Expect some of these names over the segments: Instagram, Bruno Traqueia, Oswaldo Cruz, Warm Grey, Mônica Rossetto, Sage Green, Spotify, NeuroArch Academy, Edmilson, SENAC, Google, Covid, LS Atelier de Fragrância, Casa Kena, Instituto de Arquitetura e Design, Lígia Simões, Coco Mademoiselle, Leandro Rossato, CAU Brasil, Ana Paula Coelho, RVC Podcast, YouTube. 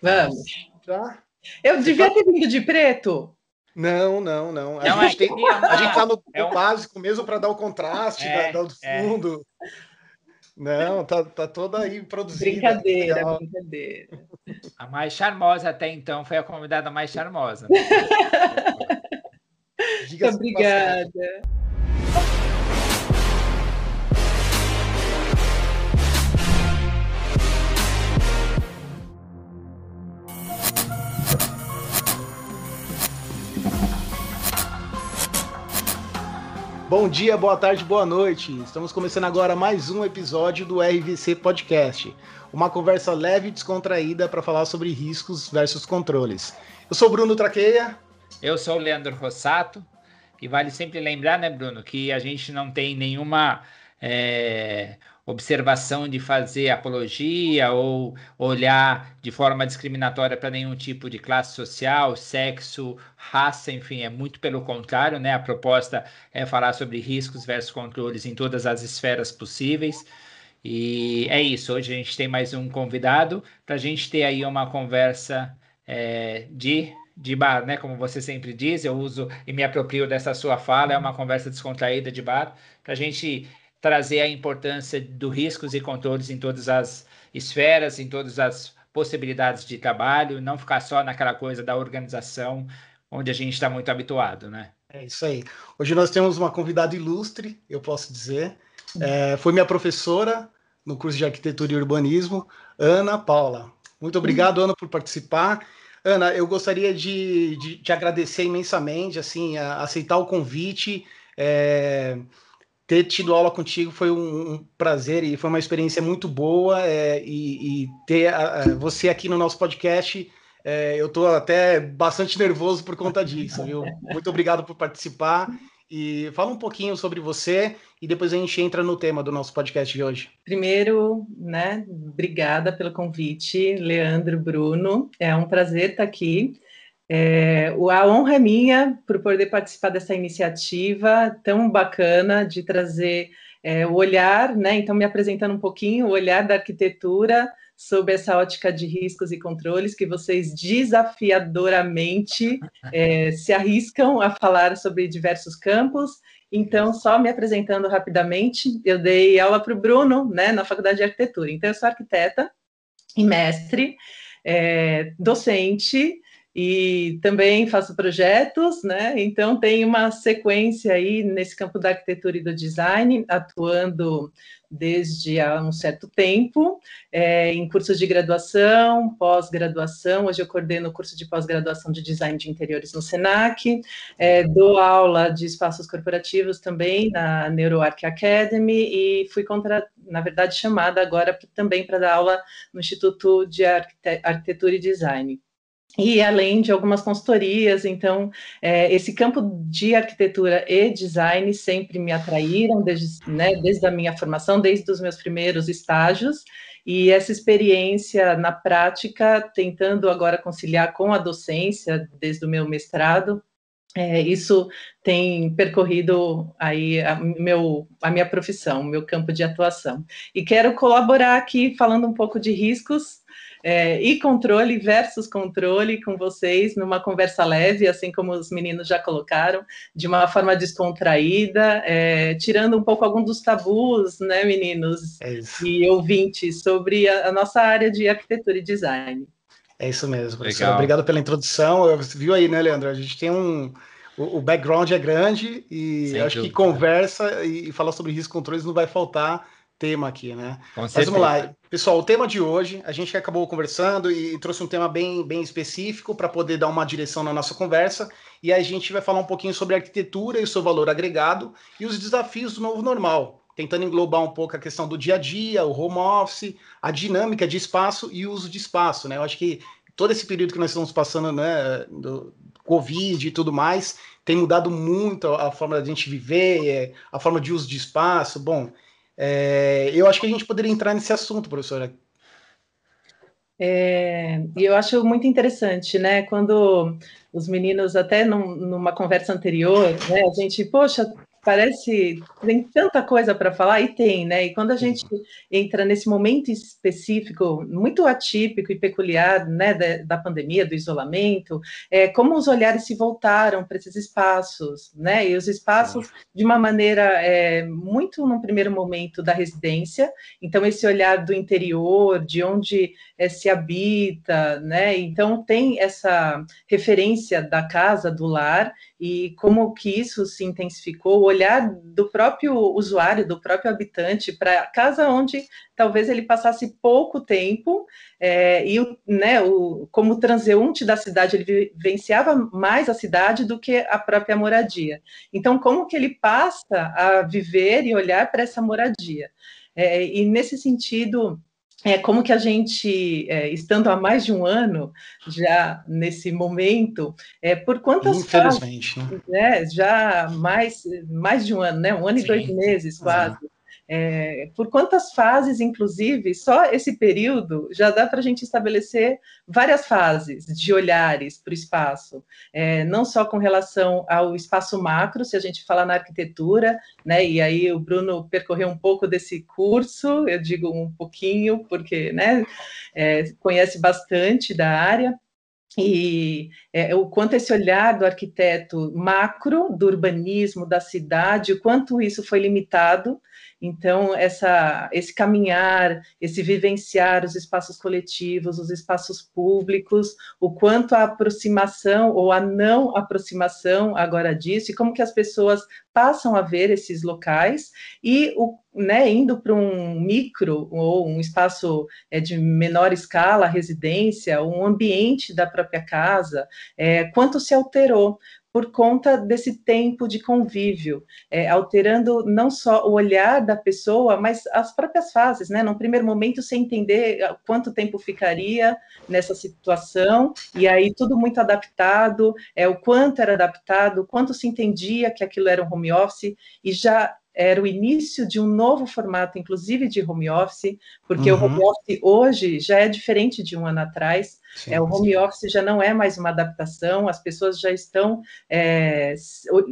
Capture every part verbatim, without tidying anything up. Vamos. Tá? Eu devia ter vindo de preto? Não, não, não. A não, gente é está no, é um... no básico mesmo para dar o contraste é, da, da, do fundo. É. Não, tá, tá toda aí produzida. Brincadeira, legal. Brincadeira. A mais charmosa até então foi a convidada mais charmosa. Muito obrigada. Passagem. Bom dia, boa tarde, boa noite. Estamos começando agora mais um episódio do R V C Podcast. Uma conversa leve e descontraída para falar sobre riscos versus controles. Eu sou o Bruno Traqueia. Eu sou o Leandro Rossato. E vale sempre lembrar, né, Bruno, que a gente não tem nenhuma é, observação de fazer apologia ou olhar de forma discriminatória para nenhum tipo de classe social, sexo, raça, enfim, é muito pelo contrário, né? A proposta é falar sobre riscos versus controles em todas as esferas possíveis. E é isso, hoje a gente tem mais um convidado para a gente ter aí uma conversa é, de, de bar, né? Como você sempre diz, eu uso e me aproprio dessa sua fala, é uma conversa descontraída de bar, para a gente trazer a importância dos riscos e controles em todas as esferas, em todas as possibilidades de trabalho, não ficar só naquela coisa da organização, onde a gente está muito habituado, né? É isso aí. Hoje nós temos uma convidada ilustre, eu posso dizer. É, foi minha professora no curso de Arquitetura e Urbanismo, Ana Paula. Muito obrigado, Ana, por participar. Ana, eu gostaria de, de, de agradecer imensamente, assim, a, a aceitar o convite. É... Ter tido aula contigo foi um prazer e foi uma experiência muito boa é, e, e ter a, a, você aqui no nosso podcast, é, eu estou até bastante nervoso por conta disso, viu? Muito obrigado por participar e fala um pouquinho sobre você e depois a gente entra no tema do nosso podcast de hoje. Primeiro, né, obrigada pelo convite, Leandro, Bruno, é um prazer estar aqui. É, a honra é minha por poder participar dessa iniciativa tão bacana de trazer é, o olhar, né? Então, me apresentando um pouquinho, o olhar da arquitetura sobre essa ótica de riscos e controles que vocês desafiadoramente é, se arriscam a falar sobre diversos campos. Então, só me apresentando rapidamente, eu dei aula para o Bruno, né, na Faculdade de Arquitetura. Então, eu sou arquiteta e mestre, é, docente, e também faço projetos, né? Então tem uma sequência aí nesse campo da arquitetura e do design, atuando desde há um certo tempo, é, em cursos de graduação, pós-graduação. Hoje eu coordeno o curso de pós-graduação de design de interiores no SENAC, é, dou aula de espaços corporativos também na NeuroArch Academy e fui, contra, na verdade, chamada agora também para dar aula no Instituto de Arquite- Arquitetura e Design. E além de algumas consultorias, então, é, esse campo de arquitetura e design sempre me atraíram, desde, né, desde a minha formação, desde os meus primeiros estágios, e essa experiência na prática, tentando agora conciliar com a docência, desde o meu mestrado, é, isso tem percorrido aí a, meu, a minha profissão, o meu campo de atuação. E quero colaborar aqui falando um pouco de riscos, É, e controle versus controle com vocês numa conversa leve, assim como os meninos já colocaram, de uma forma descontraída, é, tirando um pouco algum dos tabus, né, meninos é e ouvintes, sobre a, a nossa área de arquitetura e design. É isso mesmo, professor. Legal. Obrigado pela introdução. Você viu aí, né, Leandro? A gente tem um... O, o background é grande e Sem acho dúvida. Que conversa e, e falar sobre riscos e controles não vai faltar tema aqui, né? Mas vamos lá, pessoal, o tema de hoje, a gente acabou conversando e trouxe um tema bem, bem específico para poder dar uma direção na nossa conversa, e a gente vai falar um pouquinho sobre arquitetura e o seu valor agregado e os desafios do novo normal, tentando englobar um pouco a questão do dia a dia, o home office, a dinâmica de espaço e o uso de espaço, né? Eu acho que todo esse período que nós estamos passando, né, do Covid e tudo mais, tem mudado muito a forma da gente viver, a forma de uso de espaço, bom... É, eu acho que a gente poderia entrar nesse assunto, professora. É, eu acho muito interessante, né? Quando os meninos, até num, numa conversa anterior, né, a gente, poxa, parece, tem tanta coisa para falar, e tem, né? E quando a gente entra nesse momento específico, muito atípico e peculiar, né, da, da pandemia, do isolamento, é, como os olhares se voltaram para esses espaços, né? E os espaços, de uma maneira, é, muito num primeiro momento da residência, então esse olhar do interior, de onde é, se habita, né? Então tem essa referência da casa, do lar, e como que isso se intensificou, o olhar do próprio usuário, do próprio habitante, para a casa onde talvez ele passasse pouco tempo, é, e o, né, o, como transeunte da cidade, ele vivenciava mais a cidade do que a própria moradia. Então, como que ele passa a viver e olhar para essa moradia? É, e, nesse sentido... É como que a gente, é, estando há mais de um ano já nesse momento, é, por quantas Infelizmente, causas, né? Já mais, mais de um ano, né? Um ano Sim. e dois meses quase. Exato. É, por quantas fases, inclusive, só esse período já dá para a gente estabelecer várias fases de olhares para o espaço, é, não só com relação ao espaço macro, se a gente falar na arquitetura, né, e aí o Bruno percorreu um pouco desse curso, eu digo um pouquinho, porque, né, é, conhece bastante da área. E é, o quanto esse olhar do arquiteto macro, do urbanismo, da cidade, o quanto isso foi limitado. Então, essa, esse caminhar, esse vivenciar os espaços coletivos, os espaços públicos, o quanto a aproximação ou a não aproximação agora disso, e como que as pessoas passam a ver esses locais, e o, né, indo para um micro ou um espaço é, de menor escala, residência, um ambiente da própria casa, é, quanto se alterou por conta desse tempo de convívio, é, alterando não só o olhar da pessoa, mas as próprias fases, né? Num primeiro momento, sem entender quanto tempo ficaria nessa situação, e aí tudo muito adaptado, é, o quanto era adaptado, o quanto se entendia que aquilo era um home office, e já era o início de um novo formato, inclusive de home office, porque uhum. o home office hoje já é diferente de um ano atrás, sim, é, o home sim. office já não é mais uma adaptação, as pessoas já estão é,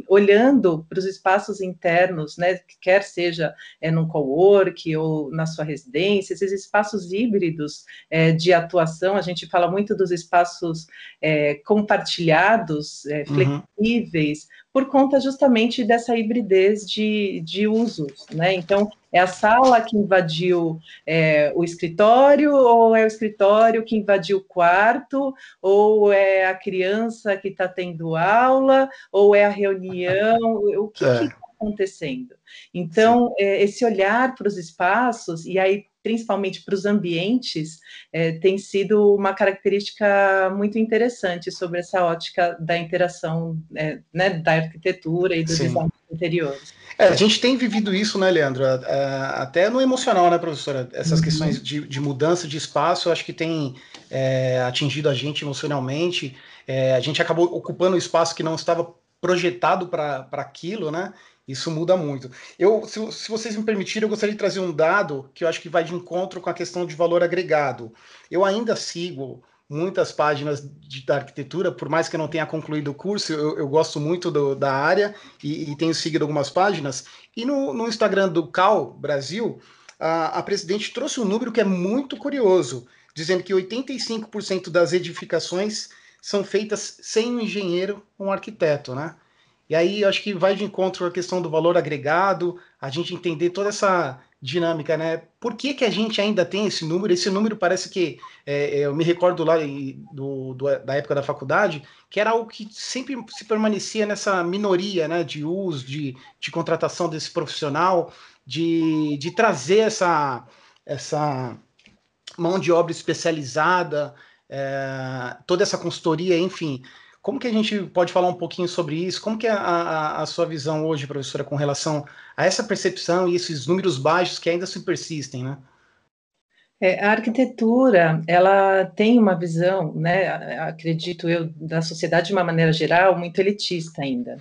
olhando para os espaços internos, né, quer seja é, num cowork ou na sua residência, esses espaços híbridos é, de atuação, a gente fala muito dos espaços é, compartilhados, é, flexíveis, uhum. por conta justamente dessa hibridez de, de usos, né? Então, é a sala que invadiu é, o escritório, ou é o escritório que invadiu o quarto, ou é a criança que está tendo aula, ou é a reunião, o que é. que está acontecendo? Então, é, esse olhar para os espaços, e aí principalmente para os ambientes, é, tem sido uma característica muito interessante sobre essa ótica da interação, é, né, da arquitetura e dos design interiores. É, a gente tem vivido isso, né, Leandro? Até no emocional, né, professora? Essas uhum. questões de, de mudança de espaço, eu acho que tem é, atingido a gente emocionalmente. É, a gente acabou ocupando um espaço que não estava projetado para aquilo, né? Isso muda muito. Eu, se, se vocês me permitirem, eu gostaria de trazer um dado que eu acho que vai de encontro com a questão de valor agregado. Eu ainda sigo muitas páginas de, da arquitetura, por mais que eu não tenha concluído o curso, eu, eu gosto muito do, da área e, e tenho seguido algumas páginas. E no, no Instagram do C A U Brasil, a, a presidente trouxe um número que é muito curioso, dizendo que oitenta e cinco por cento das edificações são feitas sem um engenheiro ou um arquiteto, né? E aí, eu acho que vai de encontro a questão do valor agregado, a gente entender toda essa dinâmica, né? Por que que a gente ainda tem esse número? Esse número parece que, é, eu me recordo lá do, do, da época da faculdade, que era algo que sempre se permanecia nessa minoria, né? De uso, de, de contratação desse profissional, de, de trazer essa, essa mão de obra especializada, é, toda essa consultoria, enfim... Como que a gente pode falar um pouquinho sobre isso? Como que é a, a, a sua visão hoje, professora, com relação a essa percepção e esses números baixos que ainda se persistem, né? É, a arquitetura, ela tem uma visão, né, acredito eu, da sociedade de uma maneira geral, muito elitista ainda,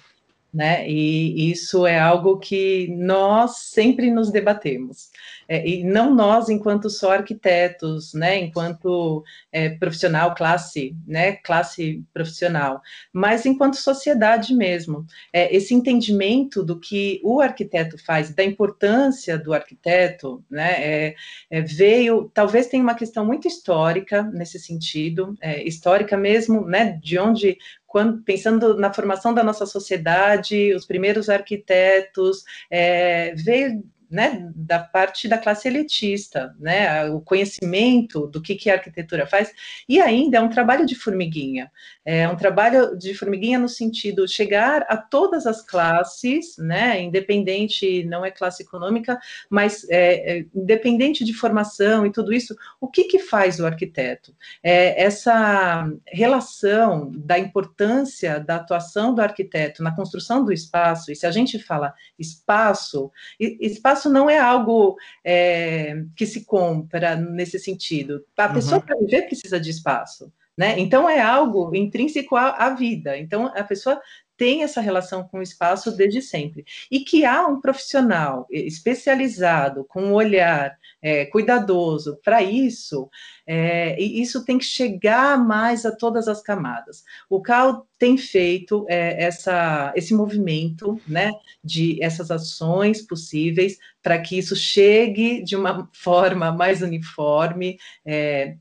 né? E isso é algo que nós sempre nos debatemos. é, e não nós enquanto só arquitetos, né, enquanto é, profissional, classe, né, classe profissional, mas enquanto sociedade mesmo. É, esse entendimento do que o arquiteto faz, da importância do arquiteto, né, é, é, veio, talvez tenha uma questão muito histórica nesse sentido, é, histórica mesmo, né, de onde... Quando, pensando na formação da nossa sociedade, os primeiros arquitetos, é, veio, né, da parte da classe elitista, né, o conhecimento do que, que a arquitetura faz, e ainda é um trabalho de formiguinha, é um trabalho de formiguinha no sentido de chegar a todas as classes, né, independente, não é classe econômica, mas é, é, independente de formação e tudo isso, o que, que faz o arquiteto? É, essa relação da importância da atuação do arquiteto na construção do espaço, e se a gente fala espaço, espaço Espaço não é algo é, que se compra nesse sentido. A pessoa, uhum, para viver precisa de espaço, né? Então é algo intrínseco à, à vida. Então a pessoa tem essa relação com o espaço desde sempre. E que há um profissional especializado, com um olhar é, cuidadoso para isso, é, e isso tem que chegar mais a todas as camadas. O C A U tem feito é, essa, esse movimento, né, de essas ações possíveis para que isso chegue de uma forma mais uniforme, é,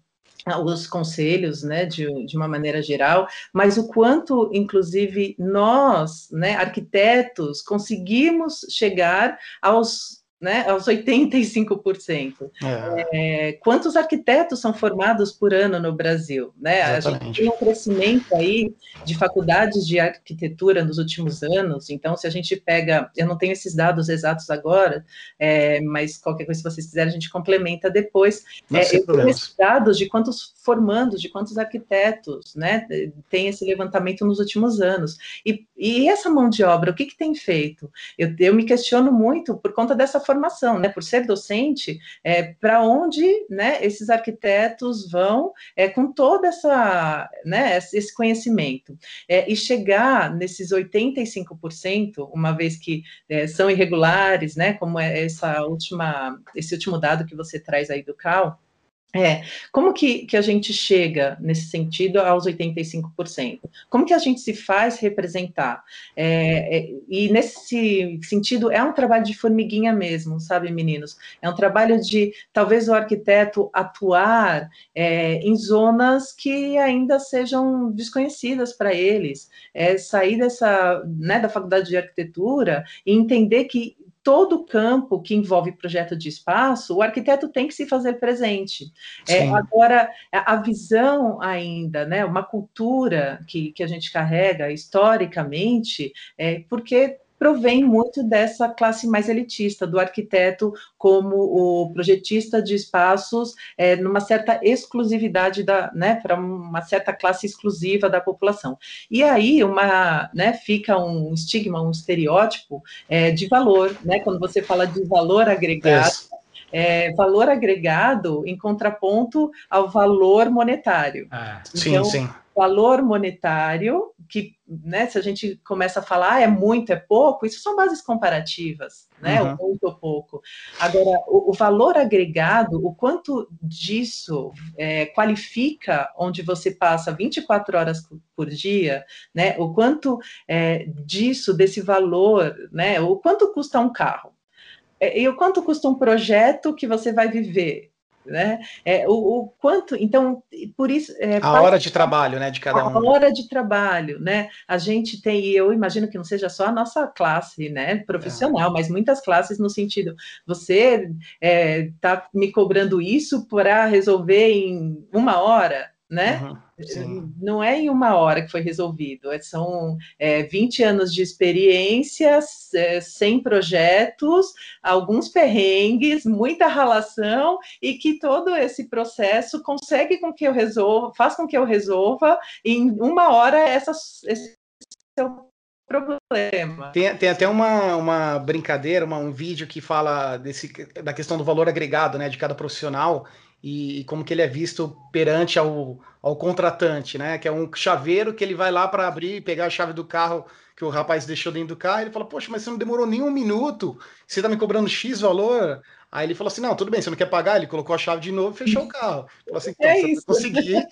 os conselhos, né, de, de uma maneira geral, mas o quanto, inclusive, nós, né, arquitetos, conseguimos chegar aos, né, aos oitenta e cinco por cento. É. É, quantos arquitetos são formados por ano no Brasil? Né? A gente tem um crescimento aí de faculdades de arquitetura nos últimos anos, então se a gente pega, eu não tenho esses dados exatos agora, é, mas qualquer coisa que vocês quiserem a gente complementa depois. Não, é, eu tenho esses dados de quantos formandos, de quantos arquitetos, né, tem esse levantamento nos últimos anos. E, e essa mão de obra, o que, que tem feito? Eu, eu me questiono muito por conta dessa formação, né, por ser docente, é, para onde, né, esses arquitetos vão é, com todo essa, né, esse conhecimento. É, e chegar nesses oitenta e cinco por cento, uma vez que é, são irregulares, né, como é essa última, esse último dado que você traz aí do C A U, é, como que, que a gente chega, nesse sentido, aos oitenta e cinco por cento? Como que a gente se faz representar? É, é, e, nesse sentido, é um trabalho de formiguinha mesmo, sabe, meninos? É um trabalho de, talvez, o arquiteto atuar é, em zonas que ainda sejam desconhecidas para eles. É, sair dessa, né, da faculdade de arquitetura e entender que todo o campo que envolve projeto de espaço, o arquiteto tem que se fazer presente. É, agora, a visão ainda, né, uma cultura que, que a gente carrega historicamente, é, porque provém muito dessa classe mais elitista, do arquiteto como o projetista de espaços, é, numa certa exclusividade, da, né, para uma certa classe exclusiva da população. E aí uma, né, fica um estigma, um estereótipo é, de valor, né, quando você fala de valor agregado, é. É, valor agregado em contraponto ao valor monetário. Ah, sim, então, sim. Valor monetário, que, né, se a gente começa a falar, ah, é muito, é pouco, isso são bases comparativas, né, uhum, o muito ou pouco. Agora, o, o valor agregado, o quanto disso é, qualifica onde você passa vinte e quatro horas por dia, né, o quanto é, disso, desse valor, né, o quanto custa um carro, é, e o quanto custa um projeto que você vai viver, né? É, o, o quanto, então, por isso... É, a parte, hora de trabalho, né, de cada um. A hora de trabalho, né, a gente tem, eu imagino que não seja só a nossa classe, né, profissional, é, mas muitas classes no sentido, você é, tá me cobrando isso para resolver em uma hora, né? Uhum. Sim. Não é em uma hora que foi resolvido, são é, vinte anos de experiência, é, cem projetos, alguns perrengues, muita ralação, e que todo esse processo consegue com que eu resolva, faz com que eu resolva em uma hora essa, esse seu problema. Tem, tem até uma, uma brincadeira, uma, um vídeo que fala desse, da questão do valor agregado, né, de cada profissional, e como que ele é visto perante ao, ao contratante, né? Que é um chaveiro que ele vai lá para abrir e pegar a chave do carro que o rapaz deixou dentro do carro, e ele fala, poxa, mas você não demorou nem um minuto, você está me cobrando X valor? Aí ele falou assim, não, tudo bem, você não quer pagar? Ele colocou a chave de novo e fechou o carro. Falou assim, então, é você isso. conseguir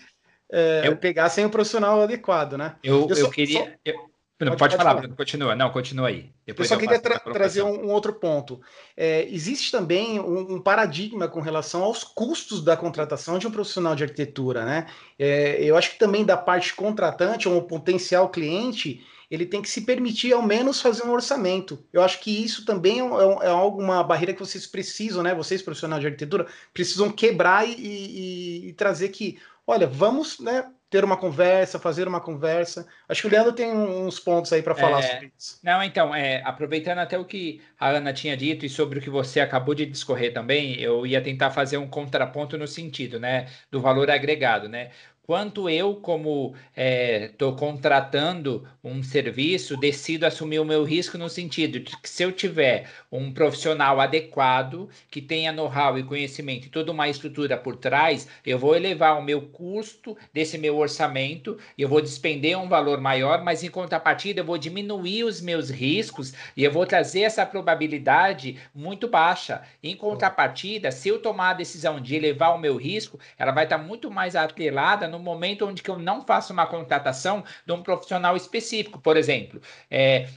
é, eu... pegar sem o profissional adequado, né? Eu, eu, só, eu queria... Só... Eu... Não, pode, pode falar, falar. continua. Não, continua aí. Depois eu só eu queria tra trazer um, um outro ponto. É, existe também um, um paradigma com relação aos custos da contratação de um profissional de arquitetura, né? É, eu acho que também da parte contratante ou um potencial cliente, ele tem que se permitir ao menos fazer um orçamento. Eu acho que isso também é, é, é alguma barreira que vocês precisam, né? Vocês, profissionais de arquitetura, precisam quebrar e, e, e trazer que, olha, vamos, né? ter uma conversa, fazer uma conversa. Acho que o Leandro tem uns pontos aí para falar é, sobre isso. Não, então, é, aproveitando até o que a Ana tinha dito e sobre o que você acabou de discorrer também, eu ia tentar fazer um contraponto no sentido, né, do valor agregado, né? Quanto eu, como estou é, contratando um serviço, decido assumir o meu risco no sentido de que se eu tiver um profissional adequado, que tenha know-how e conhecimento e toda uma estrutura por trás, eu vou elevar o meu custo desse meu orçamento, eu vou despender um valor maior, mas em contrapartida eu vou diminuir os meus riscos e eu vou trazer essa probabilidade muito baixa. Em contrapartida, se eu tomar a decisão de elevar o meu risco, ela vai estar muito mais atrelada no momento onde que eu não faço uma contratação de um profissional específico, por exemplo, é,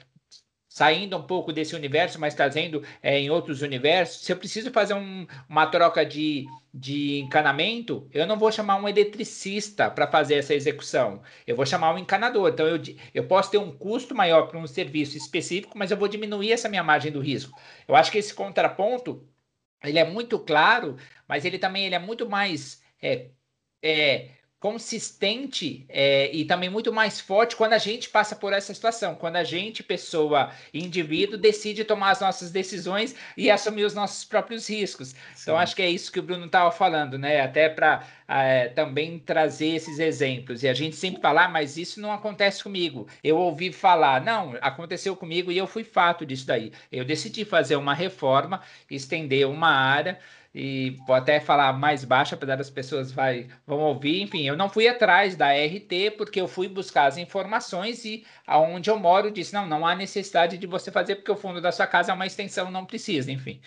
saindo um pouco desse universo, mas trazendo é, em outros universos, se eu preciso fazer um, uma troca de, de encanamento, eu não vou chamar um eletricista para fazer essa execução, eu vou chamar um encanador, então eu, eu posso ter um custo maior para um serviço específico, mas eu vou diminuir essa minha margem do risco. Eu acho que esse contraponto, ele é muito claro, mas ele também ele é muito mais é, é, consistente é, e também muito mais forte quando a gente passa por essa situação, quando a gente, pessoa, indivíduo, decide tomar as nossas decisões e assumir os nossos próprios riscos. Sim. Então, acho que é isso que o Bruno estava falando, né? Até para é, também trazer esses exemplos. E a gente sempre fala, ah, mas isso não acontece comigo. Eu ouvi falar, não, aconteceu comigo e eu fui fato disso daí. Eu decidi fazer uma reforma, estender uma área, e vou até falar mais baixo, apesar das pessoas vai, vão ouvir, enfim, eu não fui atrás da R T, porque eu fui buscar as informações e aonde eu moro disse, não, não há necessidade de você fazer, porque o fundo da sua casa é uma extensão, não precisa, enfim.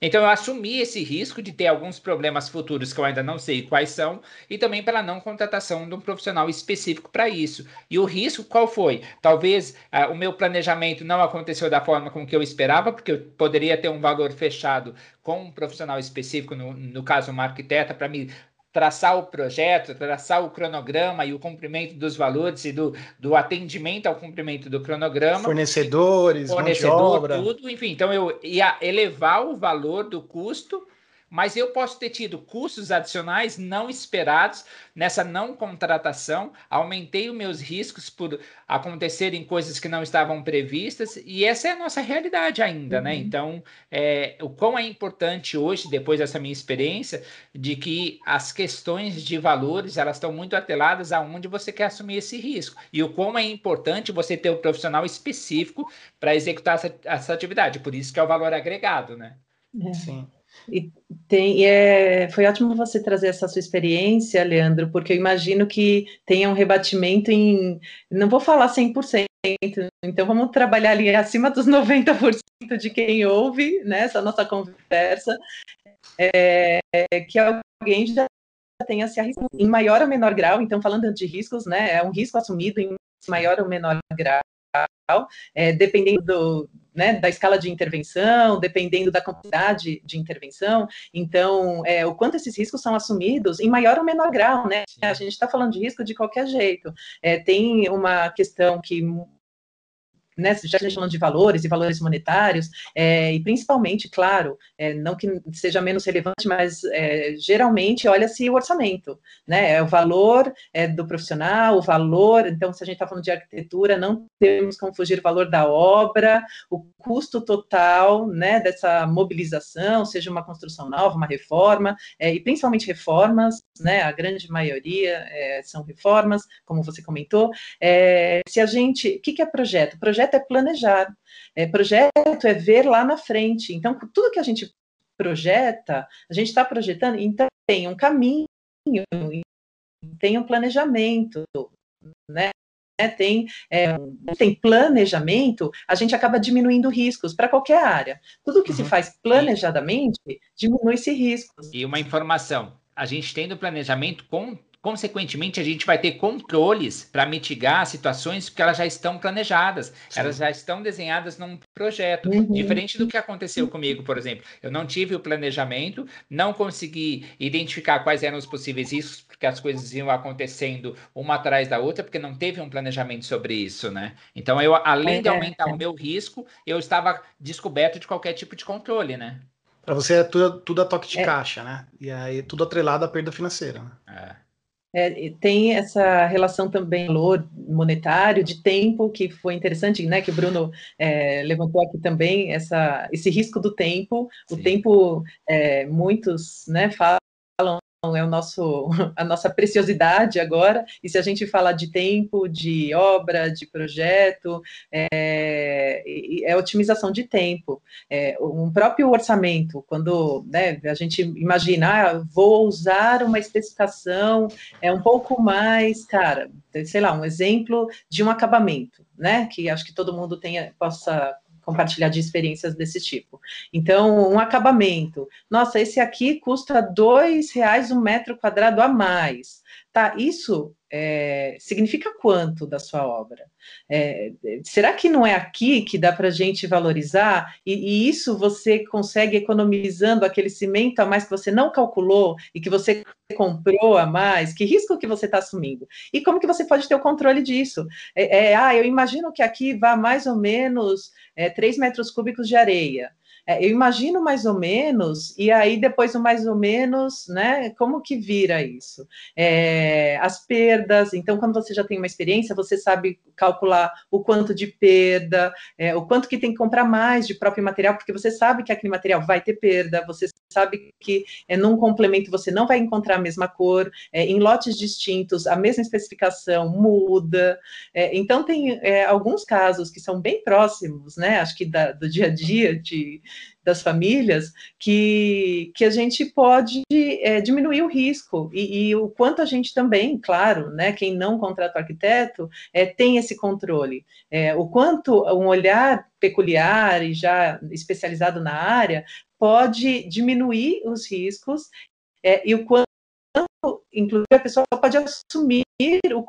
Então, eu assumi esse risco de ter alguns problemas futuros que eu ainda não sei quais são, e também pela não contratação de um profissional específico para isso. E o risco qual foi? Talvez uh, o meu planejamento não aconteceu da forma como que eu esperava, porque eu poderia ter um valor fechado com um profissional específico, no, no caso uma arquiteta, para me traçar o projeto, traçar o cronograma e o cumprimento dos valores e do, do atendimento ao cumprimento do cronograma. Fornecedores, fornecedor, mão de obra. Tudo, enfim, então eu ia elevar o valor do custo, mas eu posso ter tido custos adicionais não esperados nessa não contratação, aumentei os meus riscos por acontecerem coisas que não estavam previstas, e essa é a nossa realidade ainda, uhum. né? Então, é, o quão é importante hoje, depois dessa minha experiência, de que as questões de valores, elas estão muito atreladas aonde você quer assumir esse risco, e o quão é importante você ter um profissional específico para executar essa, essa atividade, por isso que é o valor agregado, né? Uhum. Sim. E tem, é, foi ótimo você trazer essa sua experiência, Leandro, porque eu imagino que tenha um rebatimento em, não vou falar cem por cento, então vamos trabalhar ali acima dos noventa por cento de quem ouve, né, essa nossa conversa, é, que alguém já tenha se arriscado em maior ou menor grau, então falando de riscos, né, é um risco assumido em maior ou menor grau, é, dependendo do, né, da escala de intervenção, dependendo da quantidade de intervenção, então, é, o quanto esses riscos são assumidos em maior ou menor grau, né? A gente está falando de risco de qualquer jeito. É, tem uma questão que, né, já estamos falando de valores e valores monetários, é, e principalmente, claro, é, não que seja menos relevante, mas é, geralmente olha-se o orçamento, né, é o valor é, do profissional, o valor, então se a gente está falando de arquitetura, não temos como fugir o valor da obra, o custo total, né, dessa mobilização, seja uma construção nova, uma reforma, é, e principalmente reformas, né, a grande maioria é, são reformas, como você comentou, é, se a gente, o que, que é projeto? Projeto é planejar, é, projeto é ver lá na frente, então tudo que a gente projeta, a gente está projetando, então tem um caminho, tem um planejamento, né, né, tem, é, tem planejamento, a gente acaba diminuindo riscos para qualquer área. Tudo que uhum. se faz planejadamente, diminui-se riscos. E uma informação, a gente tendo planejamento, com, consequentemente, a gente vai ter controles para mitigar situações que elas já estão planejadas, sim, elas já estão desenhadas num projeto. Uhum. Diferente do que aconteceu comigo, por exemplo. Eu não tive o planejamento, não consegui identificar quais eram os possíveis riscos, porque as coisas iam acontecendo uma atrás da outra, porque não teve um planejamento sobre isso, né? Então, eu, além de aumentar o meu risco, eu estava descoberto de qualquer tipo de controle, né? Para você é tudo, tudo a toque de é. caixa, né? E aí tudo atrelado à perda financeira, né? É. É, tem essa relação também valor monetário, de tempo, que foi interessante, né, que o Bruno é, levantou aqui também, essa, esse risco do tempo. Sim. O tempo, é, muitos, né, falam, é o nosso, a nossa preciosidade agora, e se a gente falar de tempo, de obra, de projeto, é, é otimização de tempo. É, um próprio orçamento, quando, né, a gente imagina, ah, vou usar uma especificação, é um pouco mais, cara, sei lá, um exemplo de um acabamento, né, que acho que todo mundo tenha, possa compartilhar de experiências desse tipo. Então, um acabamento. Nossa, esse aqui custa dois reais um metro quadrado a mais. Tá, isso é, significa quanto da sua obra? É, será que não é aqui que dá para a gente valorizar? E, e isso você consegue economizando aquele cimento a mais que você não calculou e que você comprou a mais? Que risco que você está assumindo? E como que você pode ter o controle disso? É, é, ah, eu imagino que aqui vá mais ou menos é, três metros cúbicos de areia. É, eu imagino mais ou menos, e aí depois o mais ou menos, né, como que vira isso? É, as perdas, então quando você já tem uma experiência, você sabe calcular o quanto de perda, é, o quanto que tem que comprar mais de próprio material, porque você sabe que aquele material vai ter perda, você sabe que é, num complemento você não vai encontrar a mesma cor, é, em lotes distintos, a mesma especificação muda, é, então tem é, alguns casos que são bem próximos, né, acho que da, do dia a dia, de... das famílias, que, que a gente pode é, diminuir o risco, e, e o quanto a gente também, claro, né, quem não contrata o arquiteto, é, tem esse controle, é, o quanto um olhar peculiar e já especializado na área pode diminuir os riscos, é, e o quanto, inclusive, a pessoa pode assumir o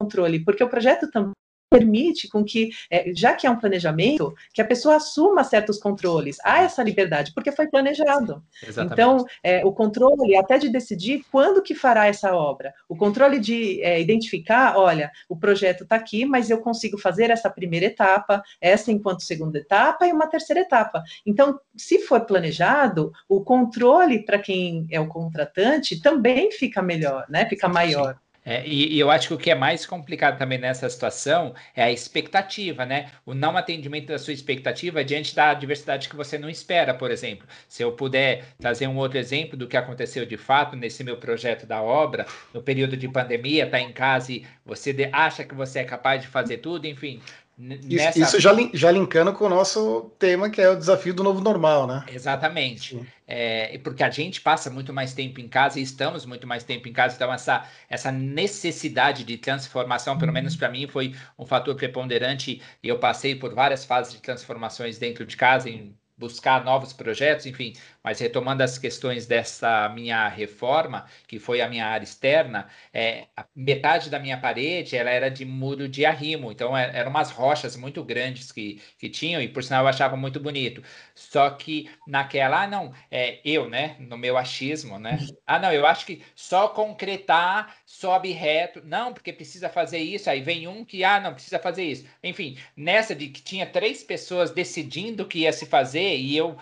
controle, porque o projeto também permite com que, já que é um planejamento, que a pessoa assuma certos controles. Há essa liberdade, porque foi planejado. Exatamente. Então, é, o controle até de decidir quando que fará essa obra. O controle de é, identificar, olha, o projeto está aqui, mas eu consigo fazer essa primeira etapa, essa enquanto segunda etapa e uma terceira etapa. Então, se for planejado, o controle para quem é o contratante também fica melhor, né? Fica maior. É, e, e eu acho que o que é mais complicado também nessa situação é a expectativa, né? O não atendimento da sua expectativa diante da adversidade que você não espera, por exemplo. Se eu puder trazer um outro exemplo do que aconteceu de fato nesse meu projeto da obra, no período de pandemia, tá em casa e você de, acha que você é capaz de fazer tudo, enfim... Nessa... Isso já, já linkando com o nosso tema, que é o desafio do novo normal, né? Exatamente. É, porque a gente passa muito mais tempo em casa e estamos muito mais tempo em casa, então essa, essa necessidade de transformação, pelo menos para mim, foi um fator preponderante, e eu passei por várias fases de transformações dentro de casa, em buscar novos projetos, enfim, mas retomando as questões dessa minha reforma, que foi a minha área externa, é, a metade da minha parede ela era de muro de arrimo, então é, eram umas rochas muito grandes que, que tinham, e por sinal eu achava muito bonito, só que naquela, ah não, é, eu, né, no meu achismo, né, ah não, eu acho que só concretar sobe reto, não, porque precisa fazer isso, aí vem um que, ah não, precisa fazer isso, enfim, nessa de que tinha três pessoas decidindo o que ia se fazer, e eu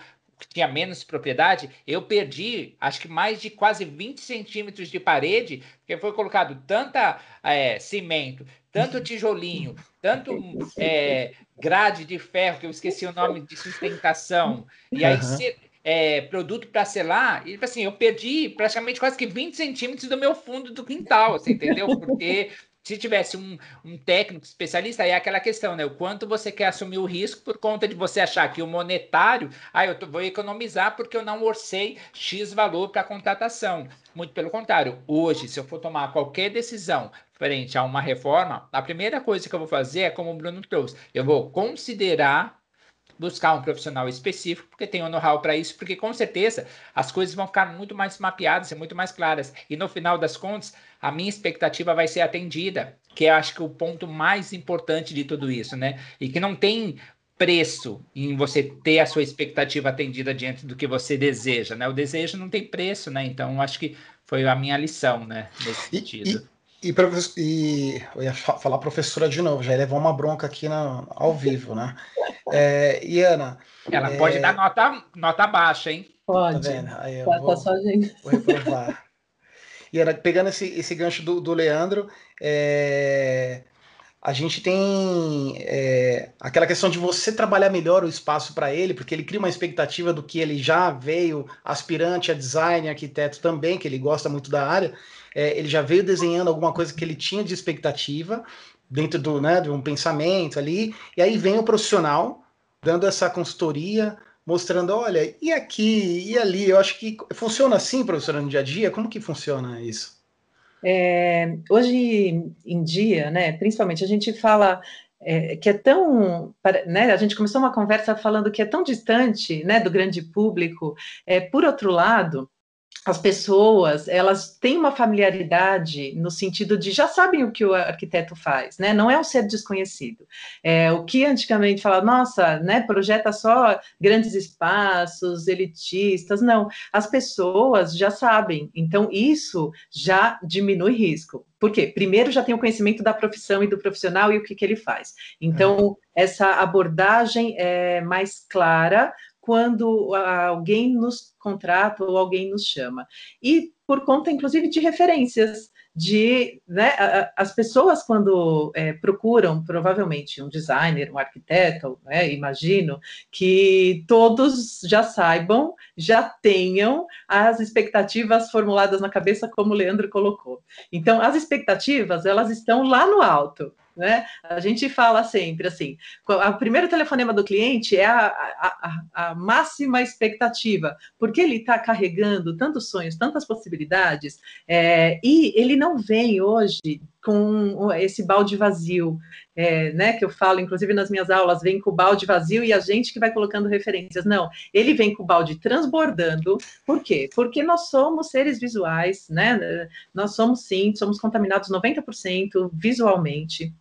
tinha menos propriedade, eu perdi acho que mais de quase vinte centímetros de parede, porque foi colocado tanta é, cimento, tanto tijolinho, tanto é, grade de ferro, que eu esqueci o nome, de sustentação, e aí uhum. se, é, produto para selar, e assim, eu perdi praticamente quase que vinte centímetros do meu fundo do quintal, você entendeu? Porque Se tivesse um, um técnico especialista, aí é aquela questão, né? O quanto você quer assumir o risco por conta de você achar que o monetário, ah, eu tô, vou economizar porque eu não orcei X valor para a contratação. Muito pelo contrário, hoje, se eu for tomar qualquer decisão frente a uma reforma, a primeira coisa que eu vou fazer é como o Bruno trouxe, eu vou considerar buscar um profissional específico, porque tem o know-how para isso, porque com certeza as coisas vão ficar muito mais mapeadas e muito mais claras. E no final das contas, a minha expectativa vai ser atendida, que eu acho que é o ponto mais importante de tudo isso, né? E que não tem preço em você ter a sua expectativa atendida diante do que você deseja, né? O desejo não tem preço, né? Então, acho que foi a minha lição, né? Nesse sentido. E, e, e eu ia falar professora de novo, já ia levar uma bronca aqui na, ao vivo, né? É, e Ana... Ela é... pode dar nota, nota baixa, hein? Pode. Tá aí eu tá, vou, tá só gente. Vou reprovar. E Ana, pegando esse, esse gancho do, do Leandro, é... a gente tem é... aquela questão de você trabalhar melhor o espaço para ele, porque ele cria uma expectativa do que ele já veio, aspirante a design, arquiteto também, que ele gosta muito da área, é, ele já veio desenhando alguma coisa que ele tinha de expectativa, dentro do, né, de um pensamento ali, e aí vem o profissional dando essa consultoria, mostrando, olha, e aqui, e ali, eu acho que funciona assim, professora, no dia a dia? Como que funciona isso? É, hoje em dia, né, principalmente, a gente fala é, que é tão, né, a gente começou uma conversa falando que é tão distante, né, do grande público, é, por outro lado, as pessoas, elas têm uma familiaridade no sentido de já sabem o que o arquiteto faz, né? Não é um ser desconhecido. É, o que antigamente falava, nossa, né, projeta só grandes espaços, elitistas, não. As pessoas já sabem, então isso já diminui risco. Por quê? Primeiro já tem o conhecimento da profissão e do profissional e o que, que ele faz. Então, é. essa abordagem é mais clara, quando alguém nos contrata ou alguém nos chama. E por conta, inclusive, de referências, de, né, as pessoas quando é, procuram, provavelmente, um designer, um arquiteto, né, imagino, que todos já saibam, já tenham as expectativas formuladas na cabeça, como o Leandro colocou. Então, as expectativas, elas estão lá no alto. Né? A gente fala sempre assim, o primeiro telefonema do cliente é a, a, a máxima expectativa, porque ele está carregando tantos sonhos, tantas possibilidades, é, e ele não vem hoje com esse balde vazio, é, né, que eu falo, inclusive nas minhas aulas, vem com o balde vazio e a gente que vai colocando referências. Não, ele vem com o balde transbordando. Por quê? Porque nós somos seres visuais, né? Nós somos, sim, somos contaminados noventa por cento visualmente.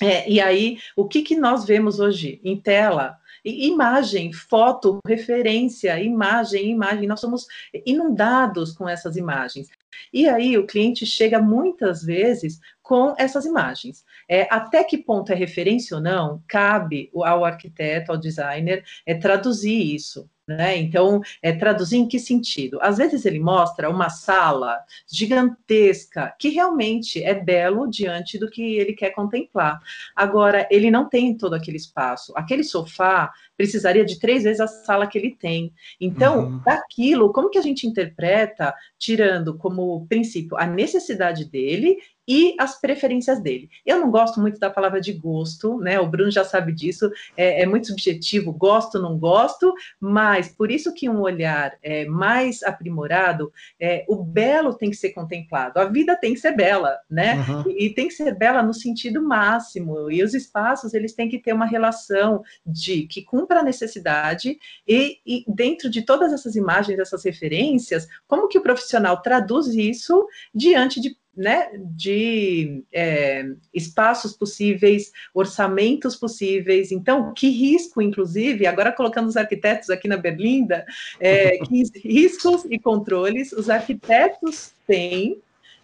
É, e aí, o que, que nós vemos hoje em tela? Imagem, foto, referência, imagem, imagem, nós somos inundados com essas imagens. E aí o cliente chega muitas vezes com essas imagens. É, até que ponto é referência ou não, cabe ao arquiteto, ao designer, é, traduzir isso. Né? Então, é, traduzir em que sentido? Às vezes ele mostra uma sala gigantesca que realmente é belo diante do que ele quer contemplar. Agora, ele não tem todo aquele espaço. Aquele sofá precisaria de três vezes a sala que ele tem. Então, uhum. daquilo, como que a gente interpreta, tirando como princípio a necessidade dele e as preferências dele. Eu não gosto muito da palavra de gosto, né? O Bruno já sabe disso, é, é muito subjetivo, gosto, não gosto, mas por isso que um olhar é, mais aprimorado, é, o belo tem que ser contemplado, a vida tem que ser bela, né? Uhum. E, e tem que ser bela no sentido máximo, e os espaços, eles têm que ter uma relação de que cumpra a necessidade, e, e dentro de todas essas imagens, essas referências, como que o profissional traduz isso diante de Né, de é, espaços possíveis, orçamentos possíveis. Então, que risco, inclusive, agora colocando os arquitetos aqui na berlinda, é, que riscos e controles os arquitetos têm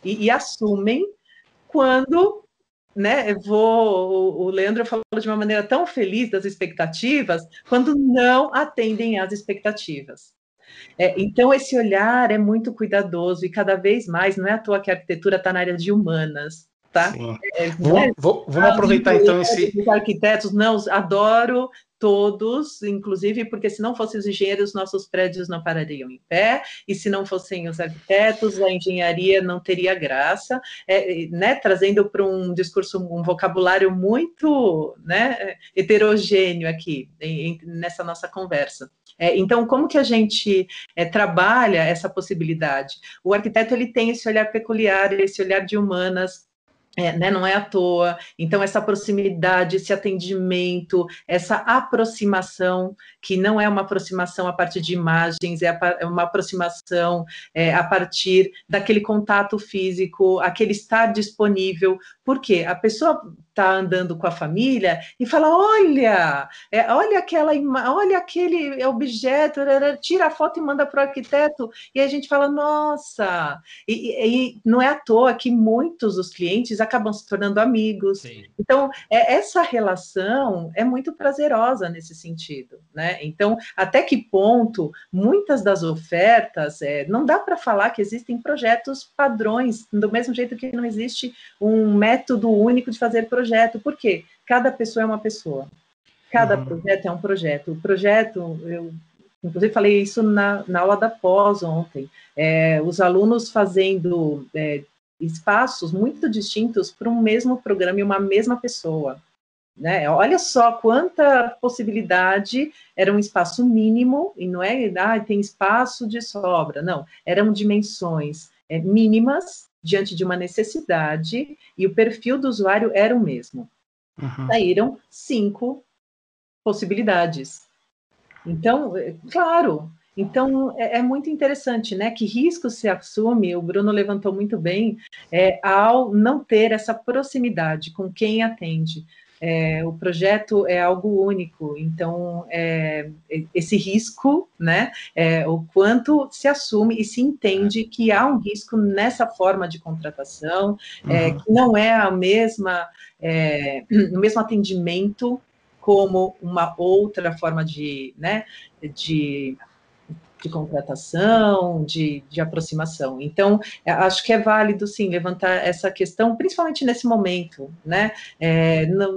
e, e assumem quando... Né, eu vou, o Leandro falou de uma maneira tão feliz das expectativas, quando não atendem às expectativas. É, então, esse olhar é muito cuidadoso e cada vez mais, não é à toa que a arquitetura está na área de humanas, tá? É, vamos, vamos aproveitar então esse... Os arquitetos, não, adoro todos, inclusive porque se não fossem os engenheiros, nossos prédios não parariam em pé, e se não fossem os arquitetos, a engenharia não teria graça, é, né? Trazendo para um discurso, um vocabulário muito, né, heterogêneo aqui, em, nessa nossa conversa. É, então, como que a gente é, trabalha essa possibilidade? O arquiteto, ele tem esse olhar peculiar, esse olhar de humanas, É, né, não é à toa. Então, essa proximidade, esse atendimento, essa aproximação, que não é uma aproximação a partir de imagens, é, a, é uma aproximação é, a partir daquele contato físico, aquele estar disponível. Por quê? A pessoa está andando com a família e fala, olha, é, olha, aquela olha aquele objeto, tira a foto e manda para o arquiteto, e a gente fala, nossa! E, e não é à toa que muitos dos clientes acabam se tornando amigos. Sim. Então, é, essa relação é muito prazerosa nesse sentido, né? Então, até que ponto muitas das ofertas, é, não dá para falar que existem projetos padrões, do mesmo jeito que não existe um método único de fazer projeto, porque cada pessoa é uma pessoa, cada uhum. projeto é um projeto. O projeto, eu inclusive falei isso na, na aula da pós ontem, é, os alunos fazendo é, espaços muito distintos para um mesmo programa e uma mesma pessoa, né? Olha só quanta possibilidade, era um espaço mínimo, e não é, ah, tem espaço de sobra, não, eram dimensões é, mínimas, diante de uma necessidade, e o perfil do usuário era o mesmo. Uhum. Saíram cinco possibilidades. Então, claro, então é, é muito interessante, né? Que risco se assume, o Bruno levantou muito bem, é, ao não ter essa proximidade com quem atende. É, o projeto é algo único, então é, esse risco, né, é, o quanto se assume e se entende que há um risco nessa forma de contratação, é, uhum. que não é a mesma, é, o mesmo atendimento como uma outra forma de, né, de, de contratação, de, de aproximação. Então, acho que é válido, sim, levantar essa questão, principalmente nesse momento, né? É, não,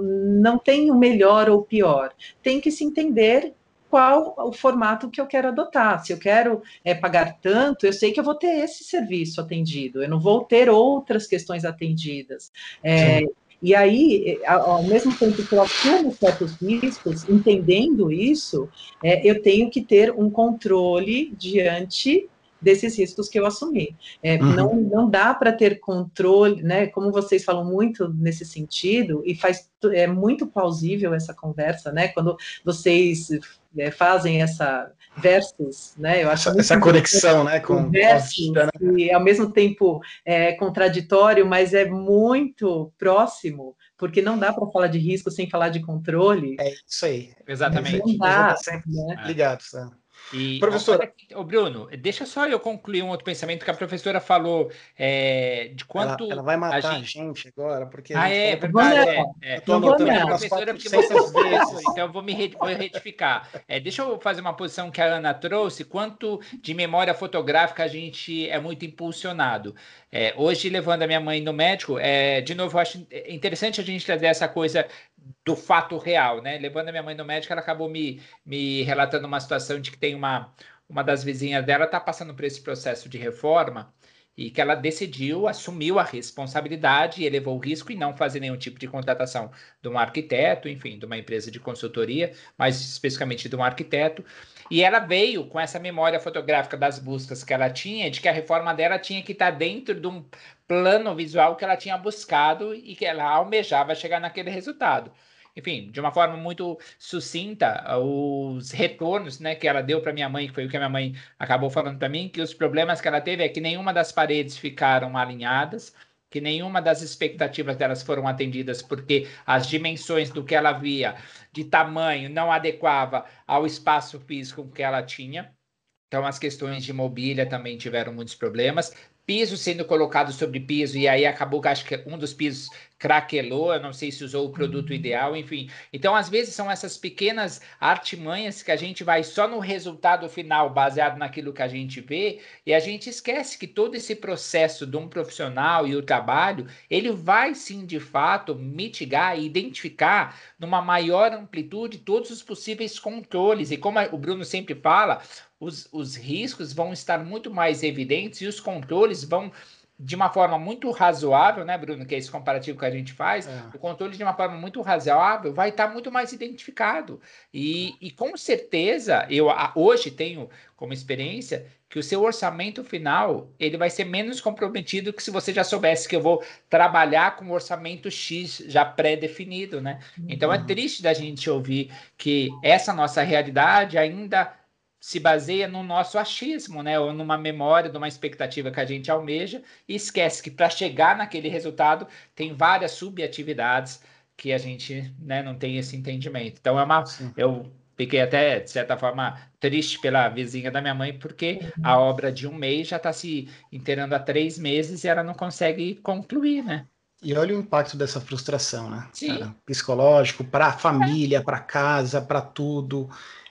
não tem o melhor ou o pior, tem que se entender qual o formato que eu quero adotar. Se eu quero é, pagar tanto, eu sei que eu vou ter esse serviço atendido, eu não vou ter outras questões atendidas. É, e aí, ao mesmo tempo que eu assumo certos riscos, entendendo isso, é, eu tenho que ter um controle diante desses riscos que eu assumi. É, uhum. não, não dá para ter controle, né? Como vocês falam muito nesse sentido, e faz, é muito plausível essa conversa, né? Quando vocês é, fazem essa versus, né? Eu acho essa, essa conexão, né? Com versus, né? E ao mesmo tempo é contraditório, mas é muito próximo, porque não dá para falar de risco sem falar de controle. É isso aí, exatamente. Não dá, sempre, né? Ligado, né? E professora, o Bruno, deixa só eu concluir um outro pensamento que a professora falou é, de quanto ela, ela vai matar a gente, a gente agora, porque ah, é, verdade, é, é. Eu tô anotando a professora porque você falou, então eu vou me re, vou retificar. É, deixa eu fazer uma posição que a Ana trouxe, quanto de memória fotográfica a gente é muito impulsionado. É, hoje, levando a minha mãe no médico, é, de novo, eu acho interessante a gente trazer essa coisa do fato real, né? Levando a minha mãe no médico, ela acabou me, me relatando uma situação de que tem uma, uma das vizinhas dela está passando por esse processo de reforma e que ela decidiu, assumiu a responsabilidade e elevou o risco em não fazer nenhum tipo de contratação de um arquiteto, enfim, de uma empresa de consultoria, mas especificamente de um arquiteto. E ela veio com essa memória fotográfica das buscas que ela tinha, de que a reforma dela tinha que estar dentro de um plano visual que ela tinha buscado e que ela almejava chegar naquele resultado. Enfim, de uma forma muito sucinta, os retornos, né, que ela deu para minha mãe, que foi o que a minha mãe acabou falando para mim, que os problemas que ela teve é que nenhuma das paredes ficaram alinhadas, que nenhuma das expectativas delas foram atendidas, porque as dimensões do que ela via de tamanho não adequava ao espaço físico que ela tinha. Então, as questões de mobília também tiveram muitos problemas. piso sendo colocado sobre piso, e aí acabou que acho que um dos pisos craquelou, eu não sei se usou o produto ideal, enfim. Então, às vezes, são essas pequenas artimanhas que a gente vai só no resultado final, baseado naquilo que a gente vê, e a gente esquece que todo esse processo de um profissional e o trabalho, ele vai sim, de fato, mitigar e identificar numa maior amplitude todos os possíveis controles. E como o Bruno sempre fala, os, os riscos vão estar muito mais evidentes e os controles vão... de uma forma muito razoável, né, Bruno, que é esse comparativo que a gente faz, é. o controle de uma forma muito razoável vai estar muito mais identificado. E, e com certeza, eu a, hoje tenho como experiência que o seu orçamento final ele vai ser menos comprometido que se você já soubesse que eu vou trabalhar com um orçamento X já pré-definido, né? Então, uhum. é triste da gente ouvir que essa nossa realidade ainda... se baseia no nosso achismo, né? Ou numa memória, numa expectativa que a gente almeja e esquece que para chegar naquele resultado tem várias subatividades que a gente, né, não tem esse entendimento. Então é uma... Sim. Eu fiquei até, de certa forma, triste pela vizinha da minha mãe, porque uhum. a obra de um mês já está se inteirando há três meses e ela não consegue concluir, né? E olha o impacto dessa frustração, né? Sim. Cara, psicológico, para a família, para casa, para tudo...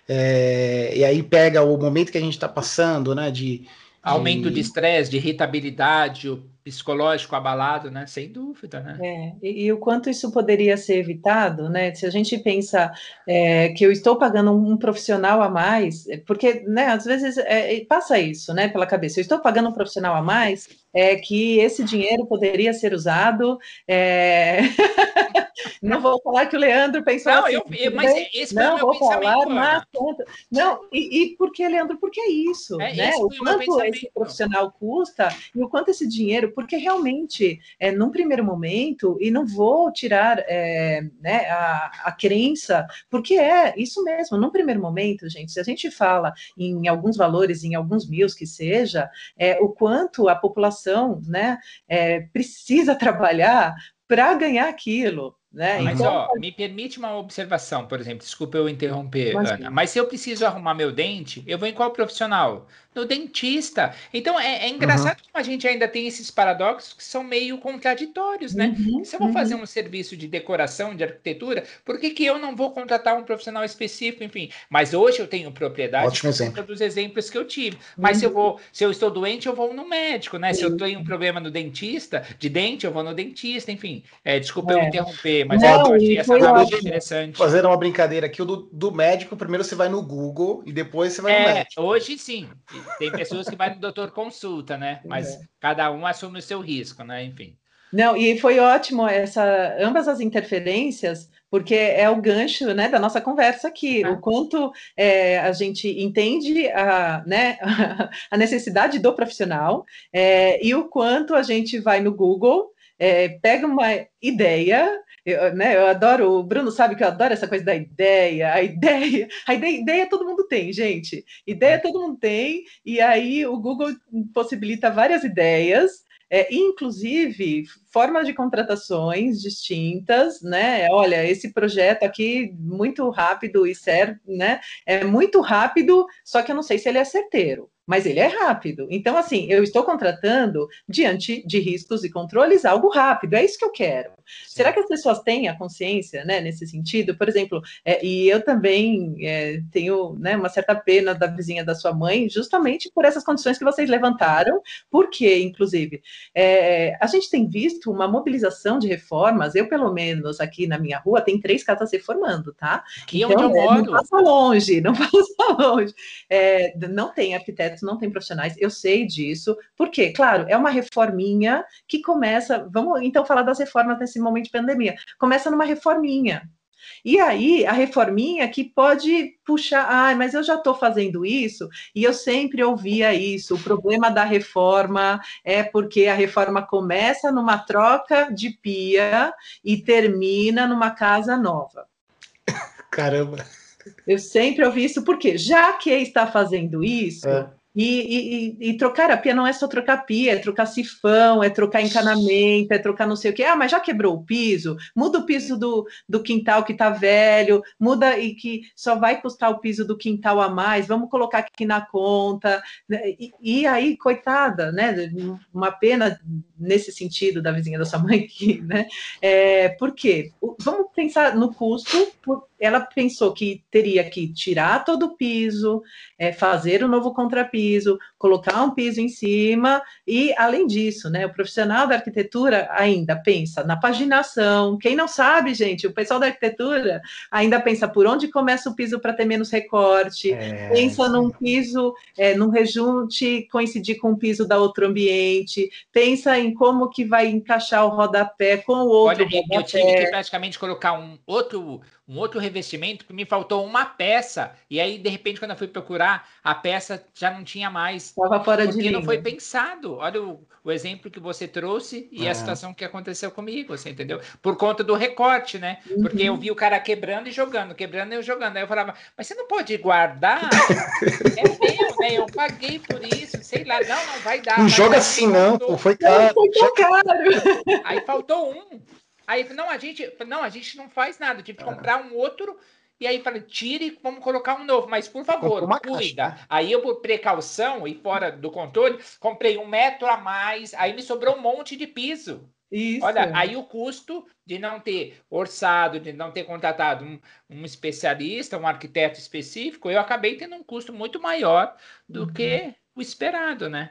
É, e aí pega o momento que a gente está passando, né? De, de... aumento de estresse, de irritabilidade, o psicológico abalado, né? Sem dúvida, né? É, e, e o quanto isso poderia ser evitado, né? Se a gente pensa é, que eu estou pagando um profissional a mais, porque, né? Às vezes é, passa isso, né? Pela cabeça, eu estou pagando um profissional a mais, é que esse dinheiro poderia ser usado. É... Não vou falar que o Leandro pensou não, assim. Eu, eu, mas esse foi não, o meu vou falar, mas... Não, e, e por que, Leandro? Porque é isso, é, né? O quanto esse profissional custa e o quanto esse dinheiro... Porque realmente, é, num primeiro momento, e não vou tirar é, né, a, a crença, porque é isso mesmo, num primeiro momento, gente, se a gente fala em alguns valores, em alguns mil que seja, é, o quanto a população, né, é, precisa trabalhar para ganhar aquilo. Né? Mas, então, ó, me permite uma observação, por exemplo, desculpa eu interromper, mas, Ana, mas se eu preciso arrumar meu dente, eu vou em qual profissional? No dentista. Então, é, é engraçado uh-huh. que a gente ainda tem esses paradoxos que são meio contraditórios, né? Uh-huh, se eu vou uh-huh. fazer um serviço de decoração, de arquitetura, por que que eu não vou contratar um profissional específico, enfim? Mas hoje eu tenho propriedade dos exemplos que eu tive. Mas uh-huh. se, eu vou, se eu estou doente, eu vou no médico, né? Uh-huh. Se eu tenho um problema no dentista, de dente, eu vou no dentista, enfim. É, desculpa é. eu interromper, mas não, é essa analogia interessante. Fazer uma brincadeira aqui, o do, do médico, primeiro você vai no Google e depois você vai é, no médico. Hoje sim, tem pessoas que vai no doutor consulta, né? Mas é. cada um assume o seu risco, né? Enfim. Não, e foi ótimo essa, ambas as interferências, porque é o gancho, né, da nossa conversa aqui, ah. o quanto é, a gente entende a, né, a necessidade do profissional é, e o quanto a gente vai no Google, é, pega uma ideia... Eu, né, eu adoro, o Bruno sabe que eu adoro essa coisa da ideia, a ideia, a ideia, ideia todo mundo tem, gente, ideia é. todo mundo tem, e aí o Google possibilita várias ideias, é, inclusive formas de contratações distintas, né, olha, esse projeto aqui, muito rápido e certo, né, é muito rápido, só que eu não sei se ele é certeiro. Mas ele é rápido. Então, assim, eu estou contratando, diante de riscos e controles, algo rápido. É isso que eu quero. Sim. Será que as pessoas têm a consciência, né, nesse sentido? Por exemplo, é, e eu também é, tenho, né, uma certa pena da vizinha da sua mãe, justamente por essas condições que vocês levantaram. Porque, inclusive, é, a gente tem visto uma mobilização de reformas. Eu, pelo menos, aqui na minha rua, tem três casas reformando, tá? Aqui então, onde eu moro. Não passa longe, não passa longe. É, não tem arquiteto, não tem profissionais, eu sei disso, porque, claro, é uma reforminha que começa, vamos então falar das reformas nesse momento de pandemia, começa numa reforminha, e aí a reforminha que pode puxar, ai, ah, mas eu já estou fazendo isso, e eu sempre ouvia isso, o problema da reforma é porque a reforma começa numa troca de pia e termina numa casa nova. Caramba! Eu sempre ouvi isso, porque já que está fazendo isso... É. E, e, e trocar a pia não é só trocar a pia, é trocar sifão, é trocar encanamento, é trocar não sei o quê. Ah, mas já quebrou o piso? Muda o piso do, do quintal que está velho, muda e que só vai custar o piso do quintal a mais, vamos colocar aqui na conta. E, e aí, coitada, né? Uma pena nesse sentido da vizinha da sua mãe aqui, né? É, por quê? Vamos pensar no custo. Ela pensou que teria que tirar todo o piso, é, fazer um novo contrapiso, colocar um piso em cima e, além disso, né, o profissional da arquitetura ainda pensa na paginação. Quem não sabe, gente, o pessoal da arquitetura ainda pensa por onde começa o piso para ter menos recorte, é, pensa sim. num piso, é, num rejunte coincidir com o piso da outro ambiente, pensa em como que vai encaixar o rodapé com o outro. Olha, rodapé. Eu tive que praticamente colocar um outro... um outro revestimento, que me faltou uma peça, e aí, de repente, quando eu fui procurar, a peça já não tinha mais. Estava fora de linha. Porque não foi pensado. Olha o, o exemplo que você trouxe e é. a situação que aconteceu comigo, você entendeu? Por conta do recorte, né? Uhum. Porque eu vi o cara quebrando e jogando, quebrando e jogando. Aí eu falava, mas você não pode guardar? É meu, né? Eu paguei por isso, sei lá. Não, não vai dar. Não joga assim, não. Pô, foi caro. Foi caro. Aí faltou um. Aí, não, a gente não, a gente não faz nada, tive que comprar um outro, e aí falei, tire, vamos colocar um novo, mas por favor, cuida. Aí eu, por precaução e fora do controle, comprei um metro a mais, aí me sobrou um monte de piso. Isso. Olha, aí o custo de não ter orçado, de não ter contratado um, um especialista, um arquiteto específico, eu acabei tendo um custo muito maior do uhum. que o esperado, né?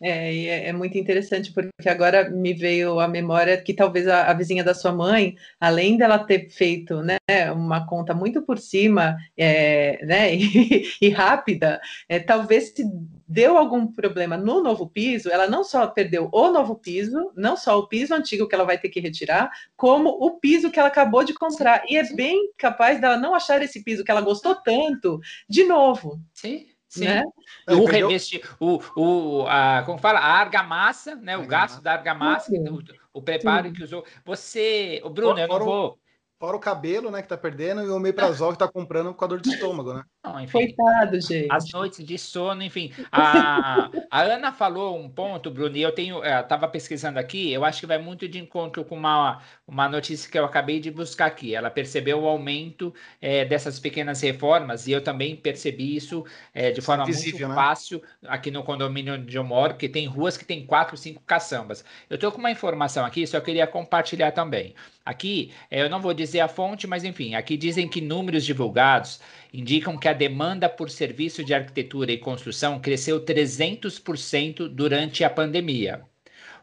É, é muito interessante, porque agora me veio à memória que talvez a, a vizinha da sua mãe, além dela ter feito, né, uma conta muito por cima, é, né, e, e rápida, é, talvez se deu algum problema no novo piso, ela não só perdeu o novo piso, não só o piso antigo que ela vai ter que retirar, como o piso que ela acabou de comprar. Sim, sim. E é bem capaz dela não achar esse piso que ela gostou tanto de novo. Sim. Sim, né? o reveste, o, o, a, como fala, a argamassa, né? O argamassa. Gasto da argamassa, o, o preparo Sim. que usou. Você, o Bruno, fora, eu não vou... O, fora o cabelo, né, que tá perdendo, e o omeprazol que tá comprando com a dor de estômago, né? Não, enfim, coitado, gente. As noites de sono, enfim. A, a Ana falou um ponto, Bruno, e eu tenho, eu tava pesquisando aqui, eu acho que vai muito de encontro com uma, uma notícia que eu acabei de buscar aqui. Ela percebeu o aumento é, dessas pequenas reformas, e eu também percebi isso é, de forma muito fácil aqui no condomínio onde eu moro, porque tem ruas que tem quatro, cinco caçambas. Eu tô com uma informação aqui, só queria compartilhar também. Aqui, eu não vou dizer a fonte, mas enfim, aqui dizem que números divulgados indicam que a demanda por serviço de arquitetura e construção cresceu trezentos por cento durante a pandemia.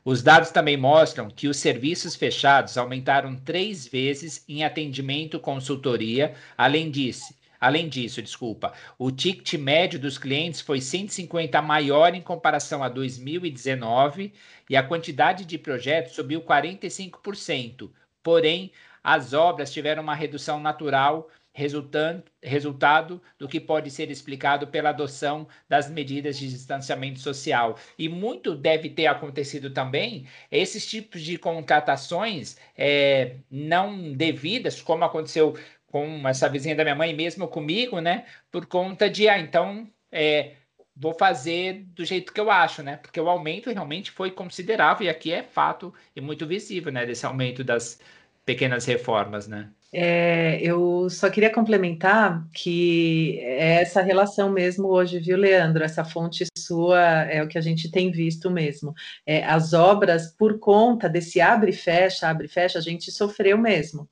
Os dados também mostram que os serviços fechados aumentaram três vezes em atendimento consultoria. Além disso, além disso, desculpa, o ticket médio dos clientes foi cento e cinquenta maior em comparação a dois mil e dezenove e a quantidade de projetos subiu quarenta e cinco por cento. Porém, as obras tiveram uma redução natural Resultante, resultado do que pode ser explicado pela adoção das medidas de distanciamento social. E muito deve ter acontecido também esses tipos de contratações é, não devidas, como aconteceu com essa vizinha da minha mãe, mesmo comigo, né? Por conta de, ah, então, é, vou fazer do jeito que eu acho, né? Porque o aumento realmente foi considerável, e aqui é fato e muito visível, né? Desse aumento das pequenas reformas, né? É, eu só queria complementar que é essa relação mesmo hoje, viu, Leandro? Essa fonte sua é o que a gente tem visto mesmo. É, as obras, por conta desse abre e fecha, abre e fecha, a gente sofreu mesmo.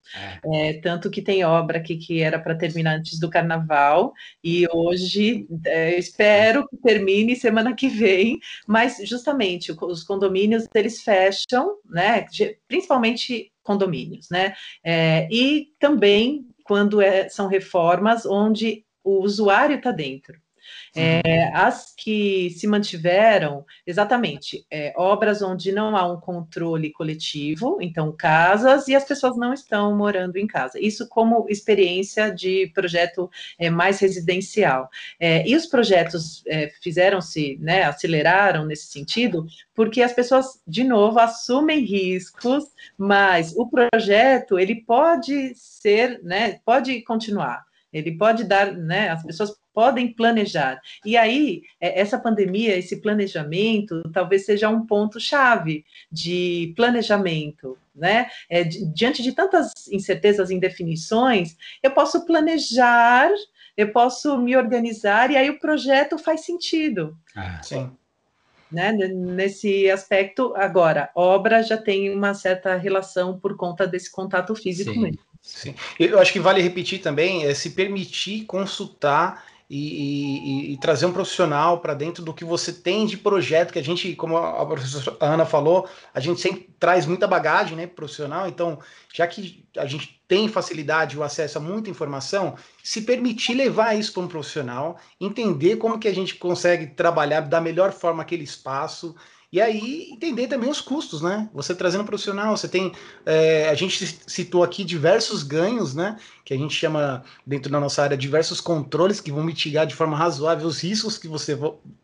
É. É, tanto que tem obra aqui que era para terminar antes do carnaval, e hoje é, espero que termine semana que vem, mas justamente os condomínios, eles fecham, né? Principalmente condomínios, né? É, e também quando é, são reformas onde o usuário está dentro. É, as que se mantiveram, exatamente, é, obras onde não há um controle coletivo, então casas, e as pessoas não estão morando em casa. Isso como experiência de projeto é, mais residencial. É, e os projetos é, fizeram-se, né, aceleraram nesse sentido, porque as pessoas, de novo, assumem riscos, mas o projeto, ele pode ser, né, pode continuar. Ele pode dar, né, as pessoas podem planejar. E aí, essa pandemia, esse planejamento, talvez seja um ponto-chave de planejamento, né? É, diante de tantas incertezas e indefinições, eu posso planejar, eu posso me organizar, e aí o projeto faz sentido. Ah, sim. Né? Nesse aspecto, agora, obra já tem uma certa relação por conta desse contato físico sim. mesmo. Sim. Eu acho que vale repetir também, é se permitir consultar e, e, e trazer um profissional para dentro do que você tem de projeto, que a gente, como a professora Ana falou, a gente sempre traz muita bagagem, né, profissional, então, já que a gente tem facilidade, o acesso a muita informação, se permitir levar isso para um profissional, entender como que a gente consegue trabalhar da melhor forma aquele espaço. E aí, entender também os custos, né? Você trazendo um profissional, você tem... É, a gente citou aqui diversos ganhos, né? Que a gente chama, dentro da nossa área, diversos controles que vão mitigar de forma razoável os riscos que você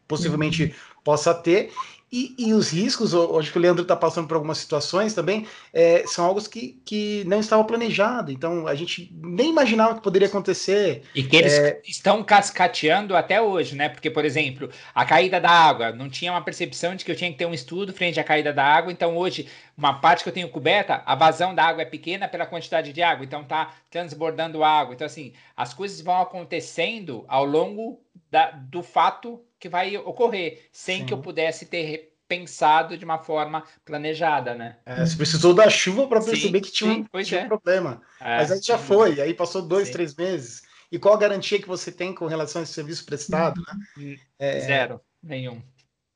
possivelmente uhum. possa ter. E, e os riscos, hoje que o Leandro está passando por algumas situações também, é, são algo que, que não estava planejado. Então, a gente nem imaginava que poderia acontecer. E que eles é... estão cascateando até hoje, né? Porque, por exemplo, a caída da água. Não tinha uma percepção de que eu tinha que ter um estudo frente à caída da água. Então, hoje, uma parte que eu tenho coberta, a vazão da água é pequena pela quantidade de água. Então, está transbordando água. Então, assim, as coisas vão acontecendo ao longo da, do fato... que vai ocorrer, sem Sim. que eu pudesse ter pensado de uma forma planejada, né? É, você precisou da chuva para perceber sim, que tinha, sim, um, tinha é. um problema. É, Mas aí já sim. foi, aí passou dois, sim. três meses. E qual a garantia que você tem com relação a esse serviço prestado, né? É, Zero, nenhum.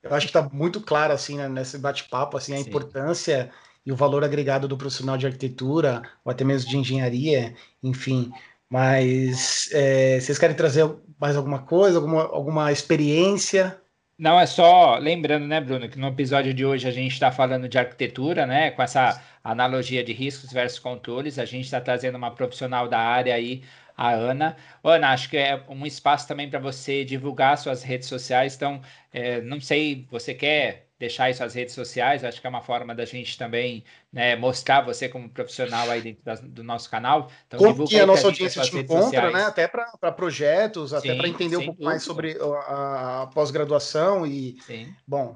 Eu acho que está muito claro, assim, né, nesse bate-papo, assim, a sim. importância e o valor agregado do profissional de arquitetura, ou até mesmo de engenharia, enfim... Mas é, vocês querem trazer mais alguma coisa, alguma, alguma experiência? Não, é só lembrando, né, Bruno, que no episódio de hoje a gente está falando de arquitetura, né, com essa analogia de riscos versus controles. A gente está trazendo uma profissional da área aí, a Ana. Ana, acho que é um espaço também para você divulgar suas redes sociais. Então, é, não sei, você quer deixar isso nas redes sociais? Acho que é uma forma da gente também, né, mostrar você como profissional aí dentro da, do nosso canal. Então, divulga que a nossa audiência te encontra, né, até para projetos, sim, até para entender um pouco dúvida. mais sobre a, a pós-graduação e, sim. bom,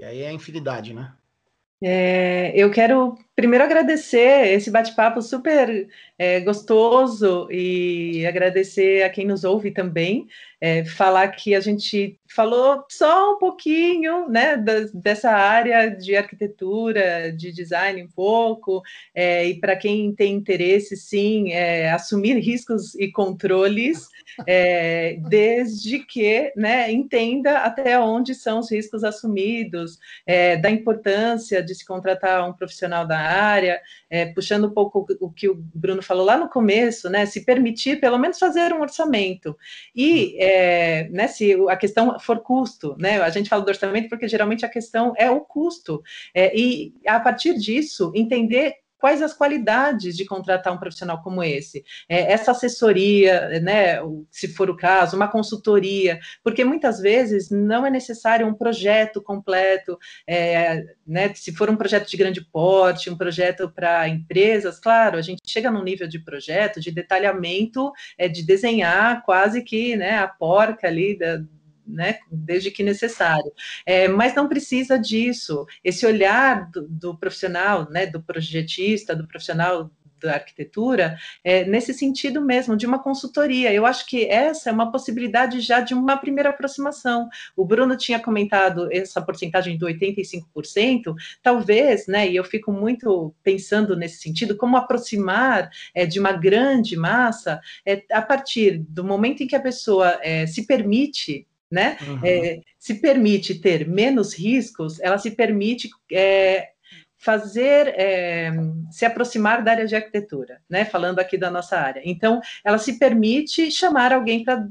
e aí é a infinidade, né? É, eu quero primeiro agradecer esse bate-papo super é, gostoso e agradecer a quem nos ouve também, é, falar que a gente falou só um pouquinho, né, da, dessa área de arquitetura, de design um pouco, é, e para quem tem interesse, sim, é, assumir riscos e controles, é, desde que, né, entenda até onde são os riscos assumidos, é, da importância de se contratar um profissional da área, é, puxando um pouco o que o Bruno falou lá no começo, né, se permitir pelo menos fazer um orçamento. E é, né, se a questão for custo, né, a gente fala do orçamento porque geralmente a questão é o custo, é, e a partir disso entender quais as qualidades de contratar um profissional como esse? É, essa assessoria, né, se for o caso, uma consultoria, porque muitas vezes não é necessário um projeto completo, é, né, se for um projeto de grande porte, um projeto para empresas, claro, a gente chega num nível de projeto, de detalhamento, é, de desenhar quase que, né, a porca ali da... Né, desde que necessário, é, mas não precisa disso. Esse olhar do, do profissional, né, do projetista, do profissional da arquitetura, é, nesse sentido mesmo, de uma consultoria. Eu acho que essa é uma possibilidade já de uma primeira aproximação. O Bruno tinha comentado essa porcentagem do oitenta e cinco por cento, talvez, né, e eu fico muito pensando nesse sentido, como aproximar é, de uma grande massa, é, a partir do momento em que a pessoa é, se permite, né, uhum. é, se permite ter menos riscos, ela se permite é, fazer, é, se aproximar da área de arquitetura, né, falando aqui da nossa área. Então, ela se permite chamar alguém para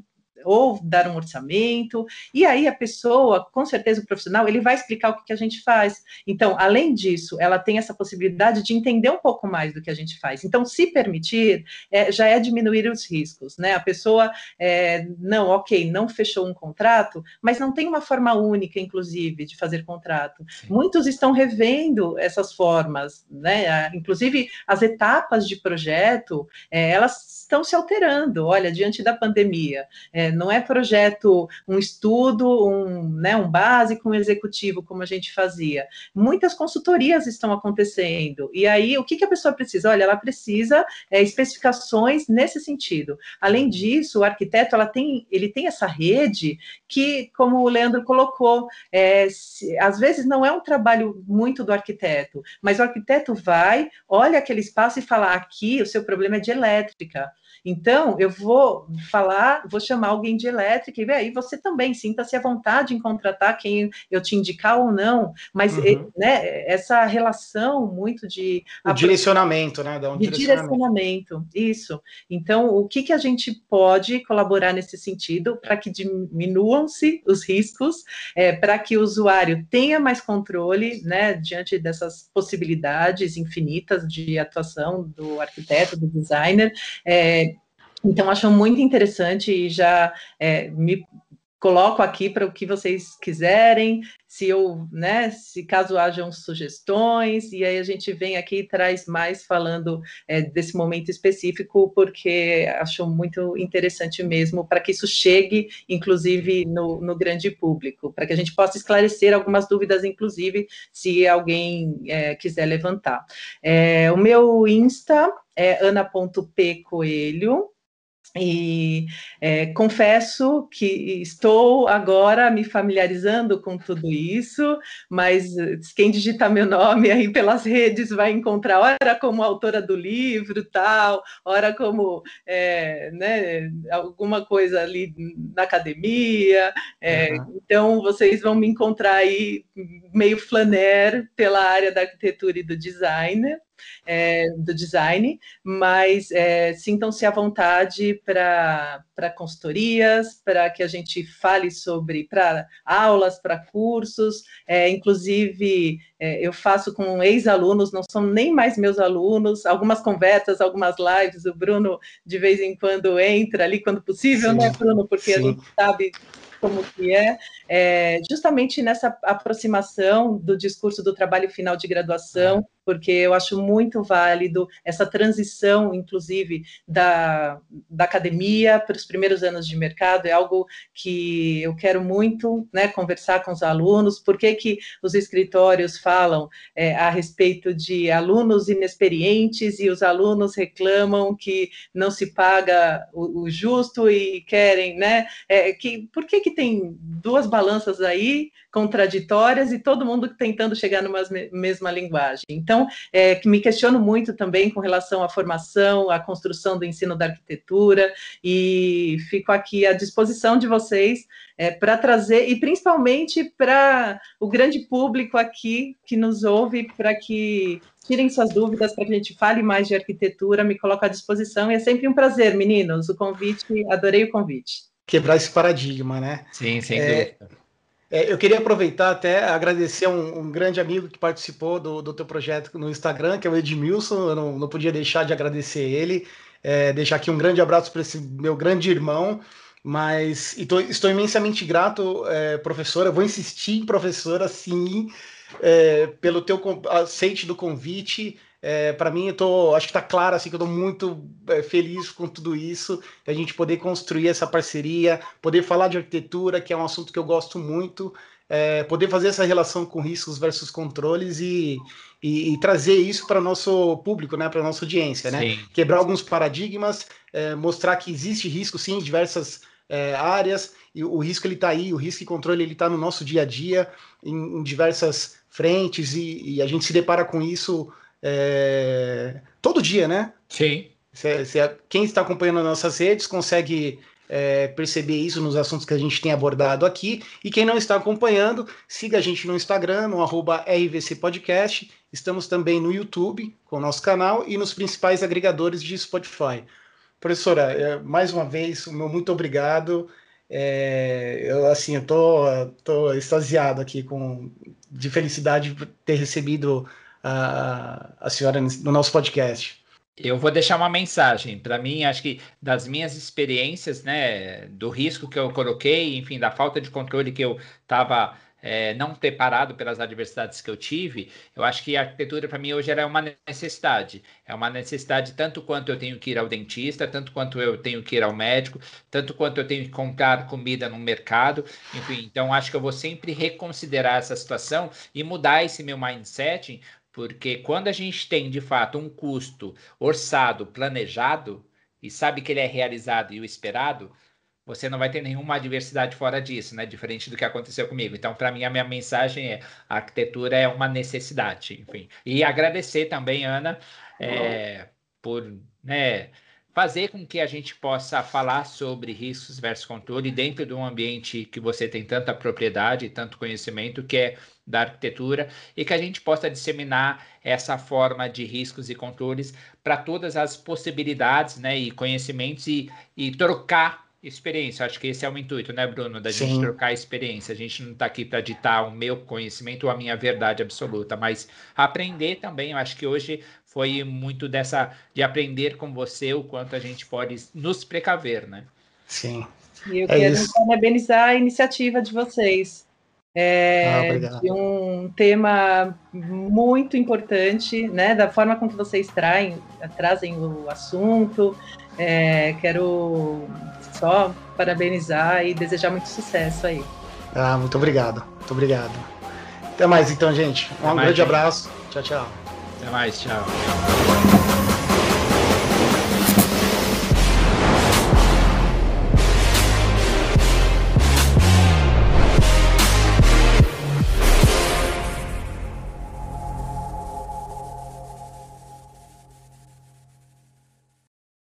ou dar um orçamento, e aí a pessoa, com certeza o profissional, ele vai explicar o que a gente faz. Então, além disso, ela tem essa possibilidade de entender um pouco mais do que a gente faz. Então, se permitir, é, já é diminuir os riscos, né? A pessoa, é, não, ok, não fechou um contrato, mas não tem uma forma única, inclusive, de fazer contrato. Sim. Muitos estão revendo essas formas, né? Inclusive, as etapas de projeto, é, elas estão se alterando, olha, diante da pandemia. É, não é projeto, um estudo, um, né, um básico, um executivo, como a gente fazia. Muitas consultorias estão acontecendo. E aí, o que, que a pessoa precisa? Olha, ela precisa é, especificações nesse sentido. Além disso, o arquiteto, ela tem, ele tem essa rede que, como o Leandro colocou, é, se, às vezes não é um trabalho muito do arquiteto, mas o arquiteto vai, olha aquele espaço e fala, aqui o seu problema é de elétrica. Então, eu vou falar, vou chamar alguém de elétrica, e aí você também sinta-se à vontade em contratar quem eu te indicar ou não, mas uhum. né, essa relação muito de... O direcionamento, né? Dá um de direcionamento. direcionamento, isso. Então, o que, que a gente pode colaborar nesse sentido para que diminuam-se os riscos, é, para que o usuário tenha mais controle, né, diante dessas possibilidades infinitas de atuação do arquiteto, do designer, é, então, acho muito interessante e já é, me coloco aqui para o que vocês quiserem, se eu, né, se caso hajam sugestões, e aí a gente vem aqui e traz mais falando é, desse momento específico, porque acho muito interessante mesmo para que isso chegue, inclusive, no, no grande público, para que a gente possa esclarecer algumas dúvidas, inclusive, se alguém é, quiser levantar. É, o meu Insta é ana ponto p ponto coelho. E é, confesso que estou agora me familiarizando com tudo isso, mas quem digitar meu nome aí pelas redes vai encontrar, ora como autora do livro, tal, ora como é, né, alguma coisa ali na academia, é, uhum. Então vocês vão me encontrar aí meio flaner pela área da arquitetura e do design, É, do design, mas é, sintam-se à vontade para para consultorias, para que a gente fale sobre, para aulas, para cursos, é, inclusive é, eu faço com ex-alunos, não são nem mais meus alunos, algumas conversas, algumas lives, o Bruno de vez em quando entra ali, quando possível, sim, né, Bruno? Porque sim, a gente sabe como que é, é, justamente nessa aproximação do discurso do trabalho final de graduação, porque eu acho muito válido essa transição, inclusive, da, da academia para os primeiros anos de mercado, é algo que eu quero muito, né, conversar com os alunos, por que que os escritórios falam é, a respeito de alunos inexperientes e os alunos reclamam que não se paga o, o justo e querem, né, é, que, por que que tem duas balanças aí contraditórias e todo mundo tentando chegar numa mesma linguagem? Então, é, me questiono muito também com relação à formação, à construção do ensino da arquitetura, e fico aqui à disposição de vocês é, para trazer, e principalmente para o grande público aqui que nos ouve, para que tirem suas dúvidas, para que a gente fale mais de arquitetura, me coloco à disposição, e é sempre um prazer, meninos, o convite, adorei o convite. Quebrar esse paradigma, né? Sim, sem dúvida. É... Eu queria aproveitar até, agradecer um, um grande amigo que participou do, do teu projeto no Instagram, que é o Edmilson, eu não, não podia deixar de agradecer ele, é, deixar aqui um grande abraço para esse meu grande irmão, mas e tô, estou imensamente grato, é, professora, vou insistir em professora, sim, é, pelo teu aceite do convite, é, para mim, eu tô, acho que está claro assim, que eu estou muito é, feliz com tudo isso, a gente poder construir essa parceria, poder falar de arquitetura, que é um assunto que eu gosto muito, é, poder fazer essa relação com riscos versus controles e, e, e trazer isso para o nosso público, né, para a nossa audiência, né? Quebrar alguns paradigmas, é, mostrar que existe risco, sim, em diversas é, áreas, e o risco está aí, o risco e controle está no nosso dia a dia, em, em diversas frentes, e, e a gente se depara com isso... É... todo dia, né? Sim. Cê, cê, quem está acompanhando as nossas redes consegue é, perceber isso nos assuntos que a gente tem abordado aqui. E quem não está acompanhando, siga a gente no Instagram, no arroba R V C Podcast. Estamos também no YouTube, com o nosso canal, e nos principais agregadores de Spotify. Professora, é, mais uma vez, o meu muito obrigado. É, eu, assim, eu tô, tô extasiado aqui com, de felicidade por ter recebido a, a senhora no nosso podcast. Eu vou deixar uma mensagem. Para mim, acho que das minhas experiências, né, do risco que eu coloquei, enfim, da falta de controle que eu estava... É, não ter parado pelas adversidades que eu tive, eu acho que a arquitetura para mim hoje ela é uma necessidade, é uma necessidade tanto quanto eu tenho que ir ao dentista, tanto quanto eu tenho que ir ao médico, tanto quanto eu tenho que comprar comida no mercado, enfim, então acho que eu vou sempre reconsiderar essa situação e mudar esse meu mindset, porque quando a gente tem de fato um custo orçado, planejado, e sabe que ele é realizado e o esperado, você não vai ter nenhuma adversidade fora disso, né? Diferente do que aconteceu comigo. Então, para mim, a minha mensagem é a arquitetura é uma necessidade, enfim. E agradecer também, Ana, é, por, né, fazer com que a gente possa falar sobre riscos versus controle dentro de um ambiente que você tem tanta propriedade, tanto conhecimento, que é da arquitetura, e que a gente possa disseminar essa forma de riscos e controles para todas as possibilidades, né, e conhecimentos e, e trocar experiência, acho que esse é o intuito, né, Bruno? Da Sim. gente trocar experiência. A gente não está aqui para ditar o meu conhecimento ou a minha verdade absoluta, mas aprender também. Eu acho que hoje foi muito dessa de aprender com você o quanto a gente pode nos precaver, né? Sim. E eu é quero isso. parabenizar a iniciativa de vocês. É ah, de um tema muito importante, né? Da forma com que vocês traem, trazem o assunto. É, quero só parabenizar e desejar muito sucesso aí. Ah, muito obrigado, muito obrigado. Até mais então, gente. Um grande abraço. Tchau, tchau. Até mais, tchau.